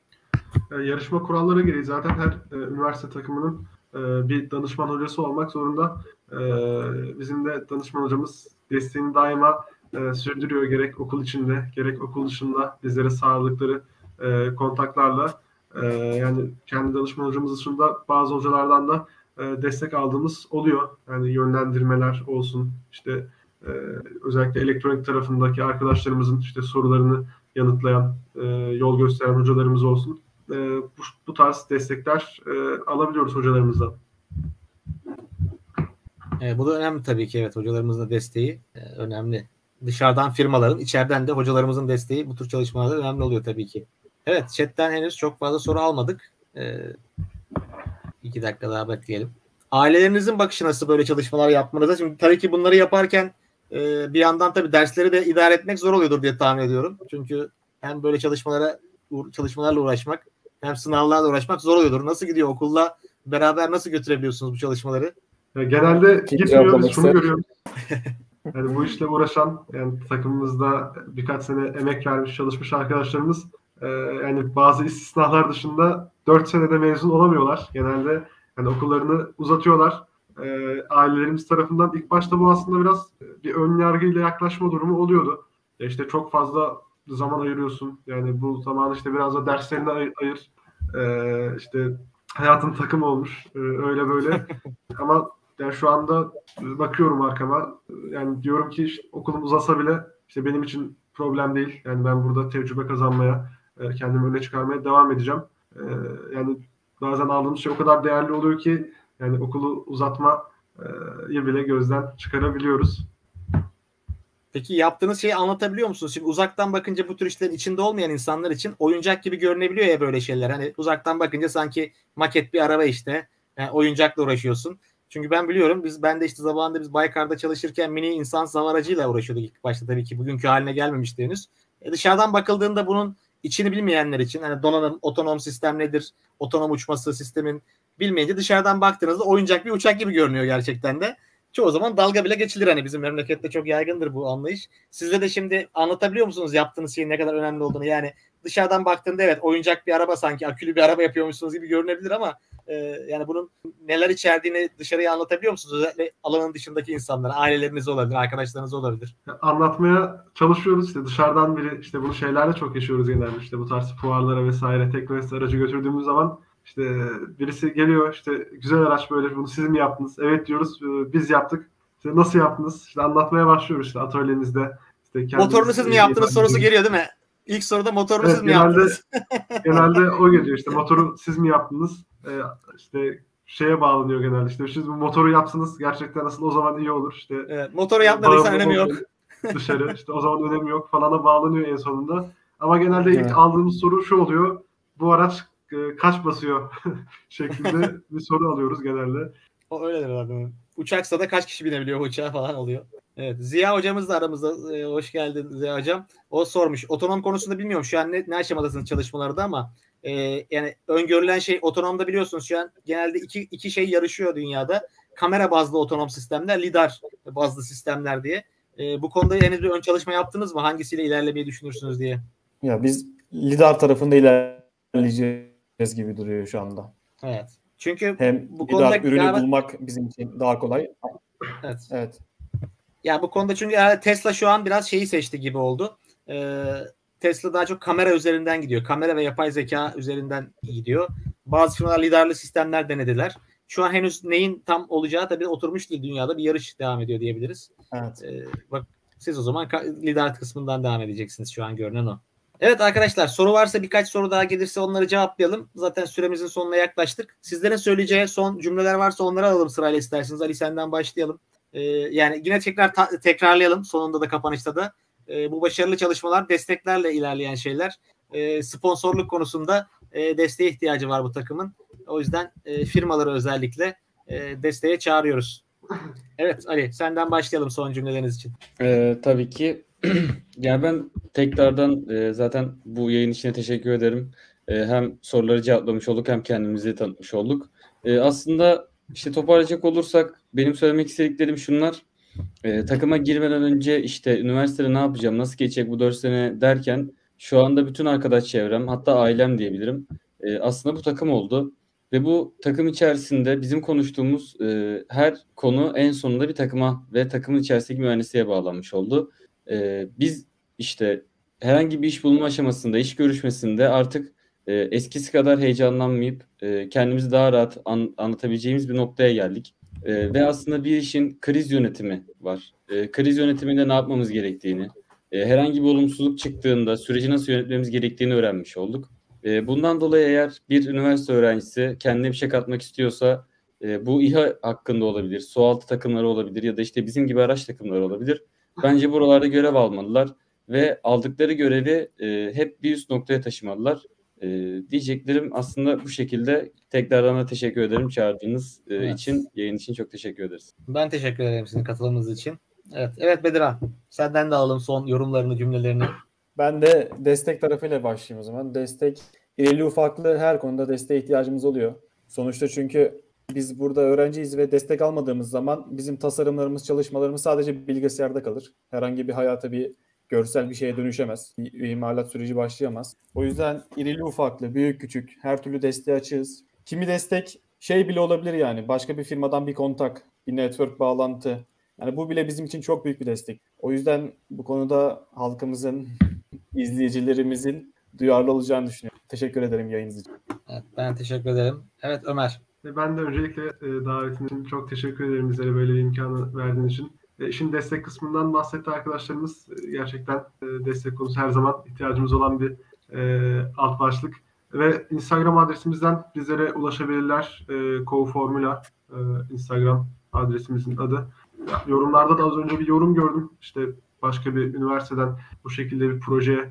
Yarışma kuralları gereği zaten her e, üniversite takımının e, e, bir danışman hocası olmak zorunda. E, bizim de danışman hocamız desteğini daima e, sürdürüyor. Gerek okul içinde, gerek okul dışında bizlere sağladıkları e, kontaklarla. E, yani kendi danışman hocamız dışında bazı hocalardan da e, destek aldığımız oluyor. Yani yönlendirmeler olsun, işte e, özellikle elektronik tarafındaki arkadaşlarımızın işte sorularını yanıtlayan, e, yol gösteren hocalarımız olsun. E, bu, bu tarz destekler e, alabiliyoruz hocalarımızdan. E, bu da önemli tabii ki. Evet, hocalarımızın da desteği e, önemli. Dışarıdan firmaların, içeriden de hocalarımızın desteği bu tür çalışmalarda önemli oluyor tabii ki. Evet, chatten henüz çok fazla soru almadık. E, iki dakika daha bekleyelim. Ailelerinizin bakışı nasıl böyle çalışmalar yapmanıza? Şimdi tabii ki bunları yaparken e, bir yandan tabii dersleri de idare etmek zor oluyordur diye tahmin ediyorum. Çünkü hem böyle çalışmalara çalışmalarla uğraşmak, hem sınavlarla uğraşmak zor oluyordur. Nasıl gidiyor? Okulla beraber nasıl götürebiliyorsunuz bu çalışmaları? Genelde gitmiyoruz. Şunu görüyoruz. Yani bu işle uğraşan, yani takımımızda birkaç sene emek vermiş, çalışmış arkadaşlarımız e, yani bazı istisnalar dışında dört senede mezun olamıyorlar. Genelde yani okullarını uzatıyorlar. E, ailelerimiz tarafından ilk başta bu aslında biraz bir ön yargıyla yaklaşma durumu oluyordu. E işte çok fazla zaman ayırıyorsun. Yani bu zamanı işte biraz da derslerine ayır. ayır. E, işte hayatın takımı olmuş. E, öyle böyle. Ama yani şu anda bakıyorum arkama. Yani diyorum ki işte okulum uzasa bile işte benim için problem değil. Yani ben burada tecrübe kazanmaya, kendimi öne çıkarmaya devam edeceğim. E, yani bazen aldığımız şey o kadar değerli oluyor ki yani okulu uzatmayı bile gözden çıkarabiliyoruz. Peki yaptığınız şeyi anlatabiliyor musunuz? Şimdi uzaktan bakınca bu tür işlerin içinde olmayan insanlar için oyuncak gibi görünebiliyor ya böyle şeyler. Hani uzaktan bakınca sanki maket bir araba işte. Yani oyuncakla uğraşıyorsun. Çünkü ben biliyorum biz ben de işte zamanında biz Baykar'da çalışırken mini insan savar aracıyla uğraşıyorduk ilk başta, tabii ki bugünkü haline gelmemişti henüz. E dışarıdan bakıldığında bunun içini bilmeyenler için hani donanım, otonom sistem nedir? Otonom uçması sistemin bilmeyince dışarıdan baktığınızda oyuncak bir uçak gibi görünüyor gerçekten de. Çoğu zaman dalga bile geçilir. Hani bizim memlekette çok yaygındır bu anlayış. Sizde de şimdi anlatabiliyor musunuz yaptığınız şeyin ne kadar önemli olduğunu? Yani dışarıdan baktığında evet oyuncak bir araba, sanki akülü bir araba yapıyormuşsunuz gibi görünebilir ama e, yani bunun neler içerdiğini dışarıya anlatabiliyor musunuz? Özellikle alanın dışındaki insanlara, aileleriniz olabilir, arkadaşlarınız olabilir. Anlatmaya çalışıyoruz. İşte dışarıdan biri işte bunu şeylerle çok yaşıyoruz genelde. İşte bu tarz fuarlara vesaire Teknofest aracı götürdüğümüz zaman İşte birisi geliyor, işte güzel araç böyle, bunu siz mi yaptınız? Evet diyoruz, biz yaptık. İşte nasıl yaptınız? İşte anlatmaya başlıyoruz işte atölyenizde. İşte motorunu siz mi yaptınız sorusu geliyor değil mi? İlk soruda motorunu evet, siz mi genelde, yaptınız? Genelde o geliyor işte motoru siz mi yaptınız? Ee, işte şeye bağlanıyor genelde işte siz bu motoru yapsınız gerçekten nasıl o zaman iyi olur. İşte, evet, motoru yapmadıysan önemi yok. Dışarı işte o zaman önemi yok falana bağlanıyor en sonunda. Ama genelde ilk evet. aldığımız soru şu oluyor, bu araç kaç basıyor şeklinde bir soru alıyoruz genelde. O öyledir abi. Uçaksa da kaç kişi binebiliyor uçağa falan oluyor. Evet, Ziya hocamız da aramızda. Ee, hoş geldin Ziya hocam. O sormuş. Otonom konusunda bilmiyorum şu an ne, ne aşamadasınız çalışmalarda ama e, yani öngörülen şey otonomda biliyorsunuz şu an genelde iki, iki şey yarışıyor dünyada. Kamera bazlı otonom sistemler, lidar bazlı sistemler diye. E, bu konuda henüz bir ön çalışma yaptınız mı? Hangisiyle ilerlemeyi düşünürsünüz diye? Ya biz lidar tarafında ilerleyeceğiz gibi duruyor şu anda. Evet. Çünkü hem bu konuda ürünü yani, bulmak bizim için daha kolay. Evet. Evet. Ya bu konuda çünkü Tesla şu an biraz şeyi seçti gibi oldu. Ee, Tesla daha çok kamera üzerinden gidiyor. Kamera ve yapay zeka üzerinden gidiyor. Bazı firmalar lidarlı sistemler denediler. Şu an henüz neyin tam olacağı tabii oturmuş değil dünyada. Bir yarış devam ediyor diyebiliriz. Evet. Ee, bak siz o zaman lidar kısmından devam edeceksiniz şu an görünen o. Evet arkadaşlar, soru varsa birkaç soru daha gelirse onları cevaplayalım. Zaten süremizin sonuna yaklaştık. Sizlerin söyleyeceği son cümleler varsa onları alalım sırayla isterseniz. Ali senden başlayalım. Ee, yani yine tekrar ta- tekrarlayalım sonunda da kapanışta da. Ee, bu başarılı çalışmalar desteklerle ilerleyen şeyler. Ee, sponsorluk konusunda e, desteğe ihtiyacı var bu takımın. O yüzden e, firmaları özellikle e, desteğe çağırıyoruz. Evet Ali senden başlayalım son cümleleriniz için. Ee, tabii ki. Yani ben tekrardan e, zaten bu yayın içine teşekkür ederim. E, hem soruları cevaplamış olduk hem kendimizi tanıtmış olduk. E, aslında işte toparlayacak olursak benim söylemek istediklerim şunlar. E, takıma girmeden önce işte üniversitede ne yapacağım, nasıl geçecek bu dört sene derken şu anda bütün arkadaş çevrem hatta ailem diyebilirim. E, aslında bu takım oldu. Ve bu takım içerisinde bizim konuştuğumuz e, her konu en sonunda bir takıma ve takımın içerisindeki mühendisliğe bağlanmış oldu. E, biz işte herhangi bir iş bulma aşamasında, iş görüşmesinde artık e, eskisi kadar heyecanlanmayıp e, kendimizi daha rahat an, anlatabileceğimiz bir noktaya geldik. E, ve aslında bir işin kriz yönetimi var. E, kriz yönetiminde ne yapmamız gerektiğini, e, herhangi bir olumsuzluk çıktığında süreci nasıl yönetmemiz gerektiğini öğrenmiş olduk. Bundan dolayı eğer bir üniversite öğrencisi kendine bir şey katmak istiyorsa bu İHA hakkında olabilir, sualtı takımları olabilir ya da işte bizim gibi araç takımları olabilir. Bence buralarda görev almalılar ve aldıkları görevi hep bir üst noktaya taşımalılar. Diyeceklerim aslında bu şekilde. Tekrardan da teşekkür ederim çağırdığınız evet. için. Yayın için çok teşekkür ederiz. Ben teşekkür ederim sizin katılımınız için. Evet, evet Bedirhan, senden de alalım son yorumlarını, cümlelerini. Ben de destek tarafıyla başlayayım o zaman. Destek, irili ufaklı her konuda desteğe ihtiyacımız oluyor. Sonuçta çünkü biz burada öğrenciyiz ve destek almadığımız zaman bizim tasarımlarımız, çalışmalarımız sadece bilgisayarda kalır. Herhangi bir hayata, bir görsel bir şeye dönüşemez. İmalat süreci başlayamaz. O yüzden irili ufaklı, büyük küçük her türlü desteğe açığız. Kimi destek şey bile olabilir yani. Başka bir firmadan bir kontak, bir network bağlantı. Yani bu bile bizim için çok büyük bir destek. O yüzden bu konuda halkımızın, izleyicilerimizin duyarlı olacağını düşünüyorum. Teşekkür ederim yayınınız için. Evet, ben teşekkür ederim. Evet Ömer. Ben de öncelikle e, davetin için çok teşekkür ederim, bizlere böyle bir imkan verdiğiniz için. E, şimdi destek kısmından bahsetti arkadaşlarımız. E, gerçekten e, destek konusu her zaman ihtiyacımız olan bir e, alt başlık. Ve Instagram adresimizden bizlere ulaşabilirler. E, KOUFormula e, Instagram adresimizin adı. Yorumlarda da az önce bir yorum gördüm. İşte başka bir üniversiteden bu şekilde bir projeye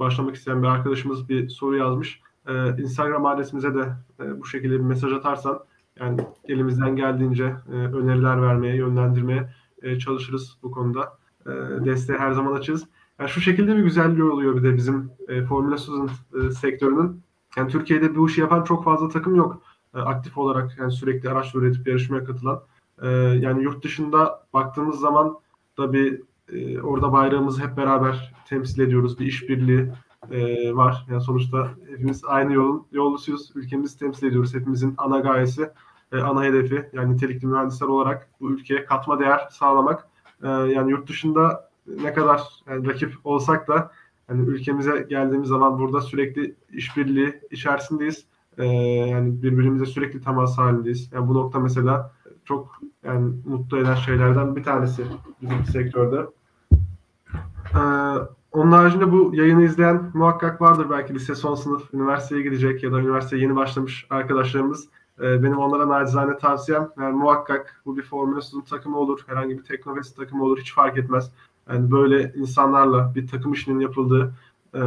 başlamak isteyen bir arkadaşımız bir soru yazmış. Ee, Instagram adresimize de e, bu şekilde bir mesaj atarsan, yani elimizden geldiğince e, öneriler vermeye, yönlendirmeye e, çalışırız bu konuda. E, desteği her zaman açığız. Yani şu şekilde bir güzelliği oluyor bir de bizim e, Formula Student e, sektörünün. Yani Türkiye'de bu işi yapan çok fazla takım yok. E, aktif olarak yani sürekli araç üretip yarışmaya katılan. E, yani yurt dışında baktığımız zaman da bir orada bayrağımızı hep beraber temsil ediyoruz. Bir işbirliği e, var. Yani sonuçta hepimiz aynı yolun yollusuyuz. Ülkemizi temsil ediyoruz. Hepimizin ana gayesi, e, ana hedefi. Yani nitelikli mühendisler olarak bu ülkeye katma değer sağlamak. E, yani yurt dışında ne kadar yani rakip olsak da yani ülkemize geldiğimiz zaman burada sürekli işbirliği içerisindeyiz. E, yani birbirimize sürekli temas halindeyiz. Yani bu nokta mesela çok yani mutlu eden şeylerden bir tanesi bizim sektörde. Ee, onun haricinde bu yayını izleyen muhakkak vardır, belki lise son sınıf, üniversiteye gidecek ya da üniversiteye yeni başlamış arkadaşlarımız. Ee, benim onlara nacizane tavsiyem, yani muhakkak bu bir Formula Student takımı olur, herhangi bir Teknofest takımı olur, hiç fark etmez. Yani böyle insanlarla bir takım işinin yapıldığı e,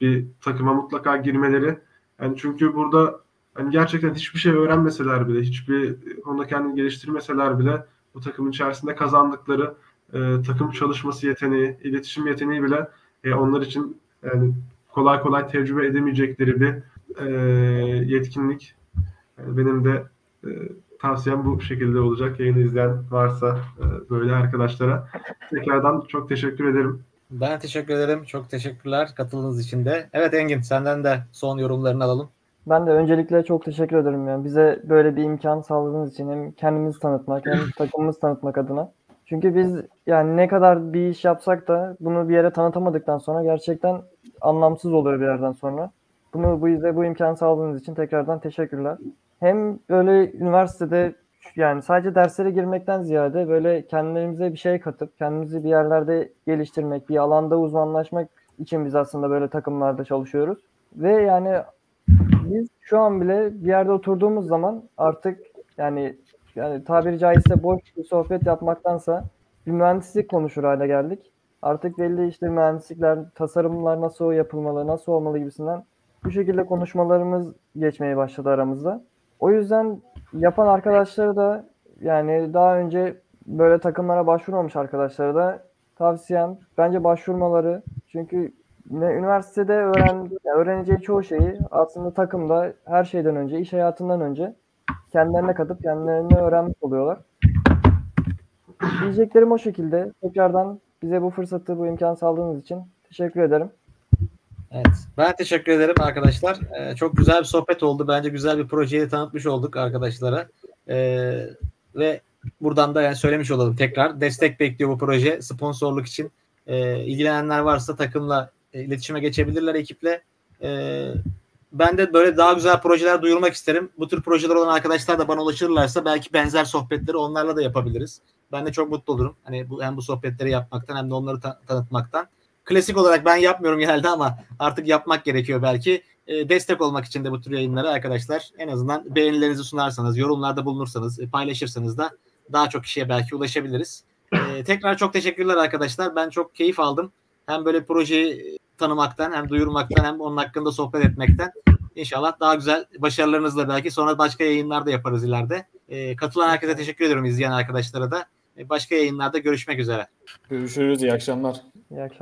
bir takıma mutlaka girmeleri. Yani çünkü burada yani gerçekten hiçbir şey öğrenmeseler bile, hiçbir konuda kendini geliştirmeseler bile bu takımın içerisinde kazandıkları E, takım çalışması yeteneği, iletişim yeteneği bile e, onlar için yani kolay kolay tecrübe edemeyecekleri bir e, yetkinlik. Yani benim de e, tavsiyem bu şekilde olacak. Yayını izleyen varsa e, böyle arkadaşlara. Tekrardan çok teşekkür ederim. Ben teşekkür ederim. Çok teşekkürler katıldığınız için de. Evet Engin, senden de son yorumlarını alalım. Ben de öncelikle çok teşekkür ederim. Yani bize böyle bir imkan sağladığınız için, hem kendimizi tanıtmak hem takımımızı tanıtmak adına. Çünkü biz yani ne kadar bir iş yapsak da bunu bir yere tanıtamadıktan sonra gerçekten anlamsız oluyor bir yerden sonra. Bunu bu bize bu imkanı sağladığınız için tekrardan teşekkürler. Hem böyle üniversitede yani sadece derslere girmekten ziyade böyle kendilerimize bir şey katıp kendimizi bir yerlerde geliştirmek, bir alanda uzmanlaşmak için biz aslında böyle takımlarda çalışıyoruz. Ve yani biz şu an bile bir yerde oturduğumuz zaman artık yani Yani tabiri caizse boş bir sohbet yapmaktansa bir mühendislik konuşur hale geldik. Artık belli işte mühendislikler, tasarımlar nasıl yapılmalı, nasıl olmalı gibisinden bu şekilde konuşmalarımız geçmeye başladı aramızda. O yüzden yapan arkadaşları da yani daha önce böyle takımlara başvurmamış arkadaşlara da tavsiyem bence başvurmaları. Çünkü üniversitede öğren, öğreneceği çoğu şeyi aslında takımda her şeyden önce, iş hayatından önce kendilerine katıp kendilerini öğrenmiş oluyorlar. Diyeceklerim o şekilde. Tekrardan bize bu fırsatı, bu imkanı sağladığınız için teşekkür ederim. Evet. Ben teşekkür ederim arkadaşlar. Ee, çok güzel bir sohbet oldu. Bence güzel bir projeyi tanıtmış olduk arkadaşlara. Ee, ve buradan da yani söylemiş olalım tekrar. Destek bekliyor bu proje. Sponsorluk için e, ilgilenenler varsa takımla e, iletişime geçebilirler, ekiple. E, ben de böyle daha güzel projeler duyurmak isterim. Bu tür projeler olan arkadaşlar da bana ulaşırlarsa belki benzer sohbetleri onlarla da yapabiliriz. Ben de çok mutlu olurum. Hani bu, hem bu sohbetleri yapmaktan hem de onları ta- tanıtmaktan. Klasik olarak ben yapmıyorum genelde ama artık yapmak gerekiyor belki. E, destek olmak için de bu tür yayınlara arkadaşlar en azından beğenilerinizi sunarsanız, yorumlarda bulunursanız, e, paylaşırsanız da daha çok kişiye belki ulaşabiliriz. E, tekrar çok teşekkürler arkadaşlar. Ben çok keyif aldım. Hem böyle projeyi tanımaktan, hem duyurmaktan, hem onun hakkında sohbet etmekten. İnşallah daha güzel başarılarınızla belki sonra başka yayınlar da yaparız ileride. E, katılan herkese teşekkür ediyorum, izleyen arkadaşlara da. E, başka yayınlarda görüşmek üzere. Görüşürüz. İyi akşamlar. İyi akşamlar.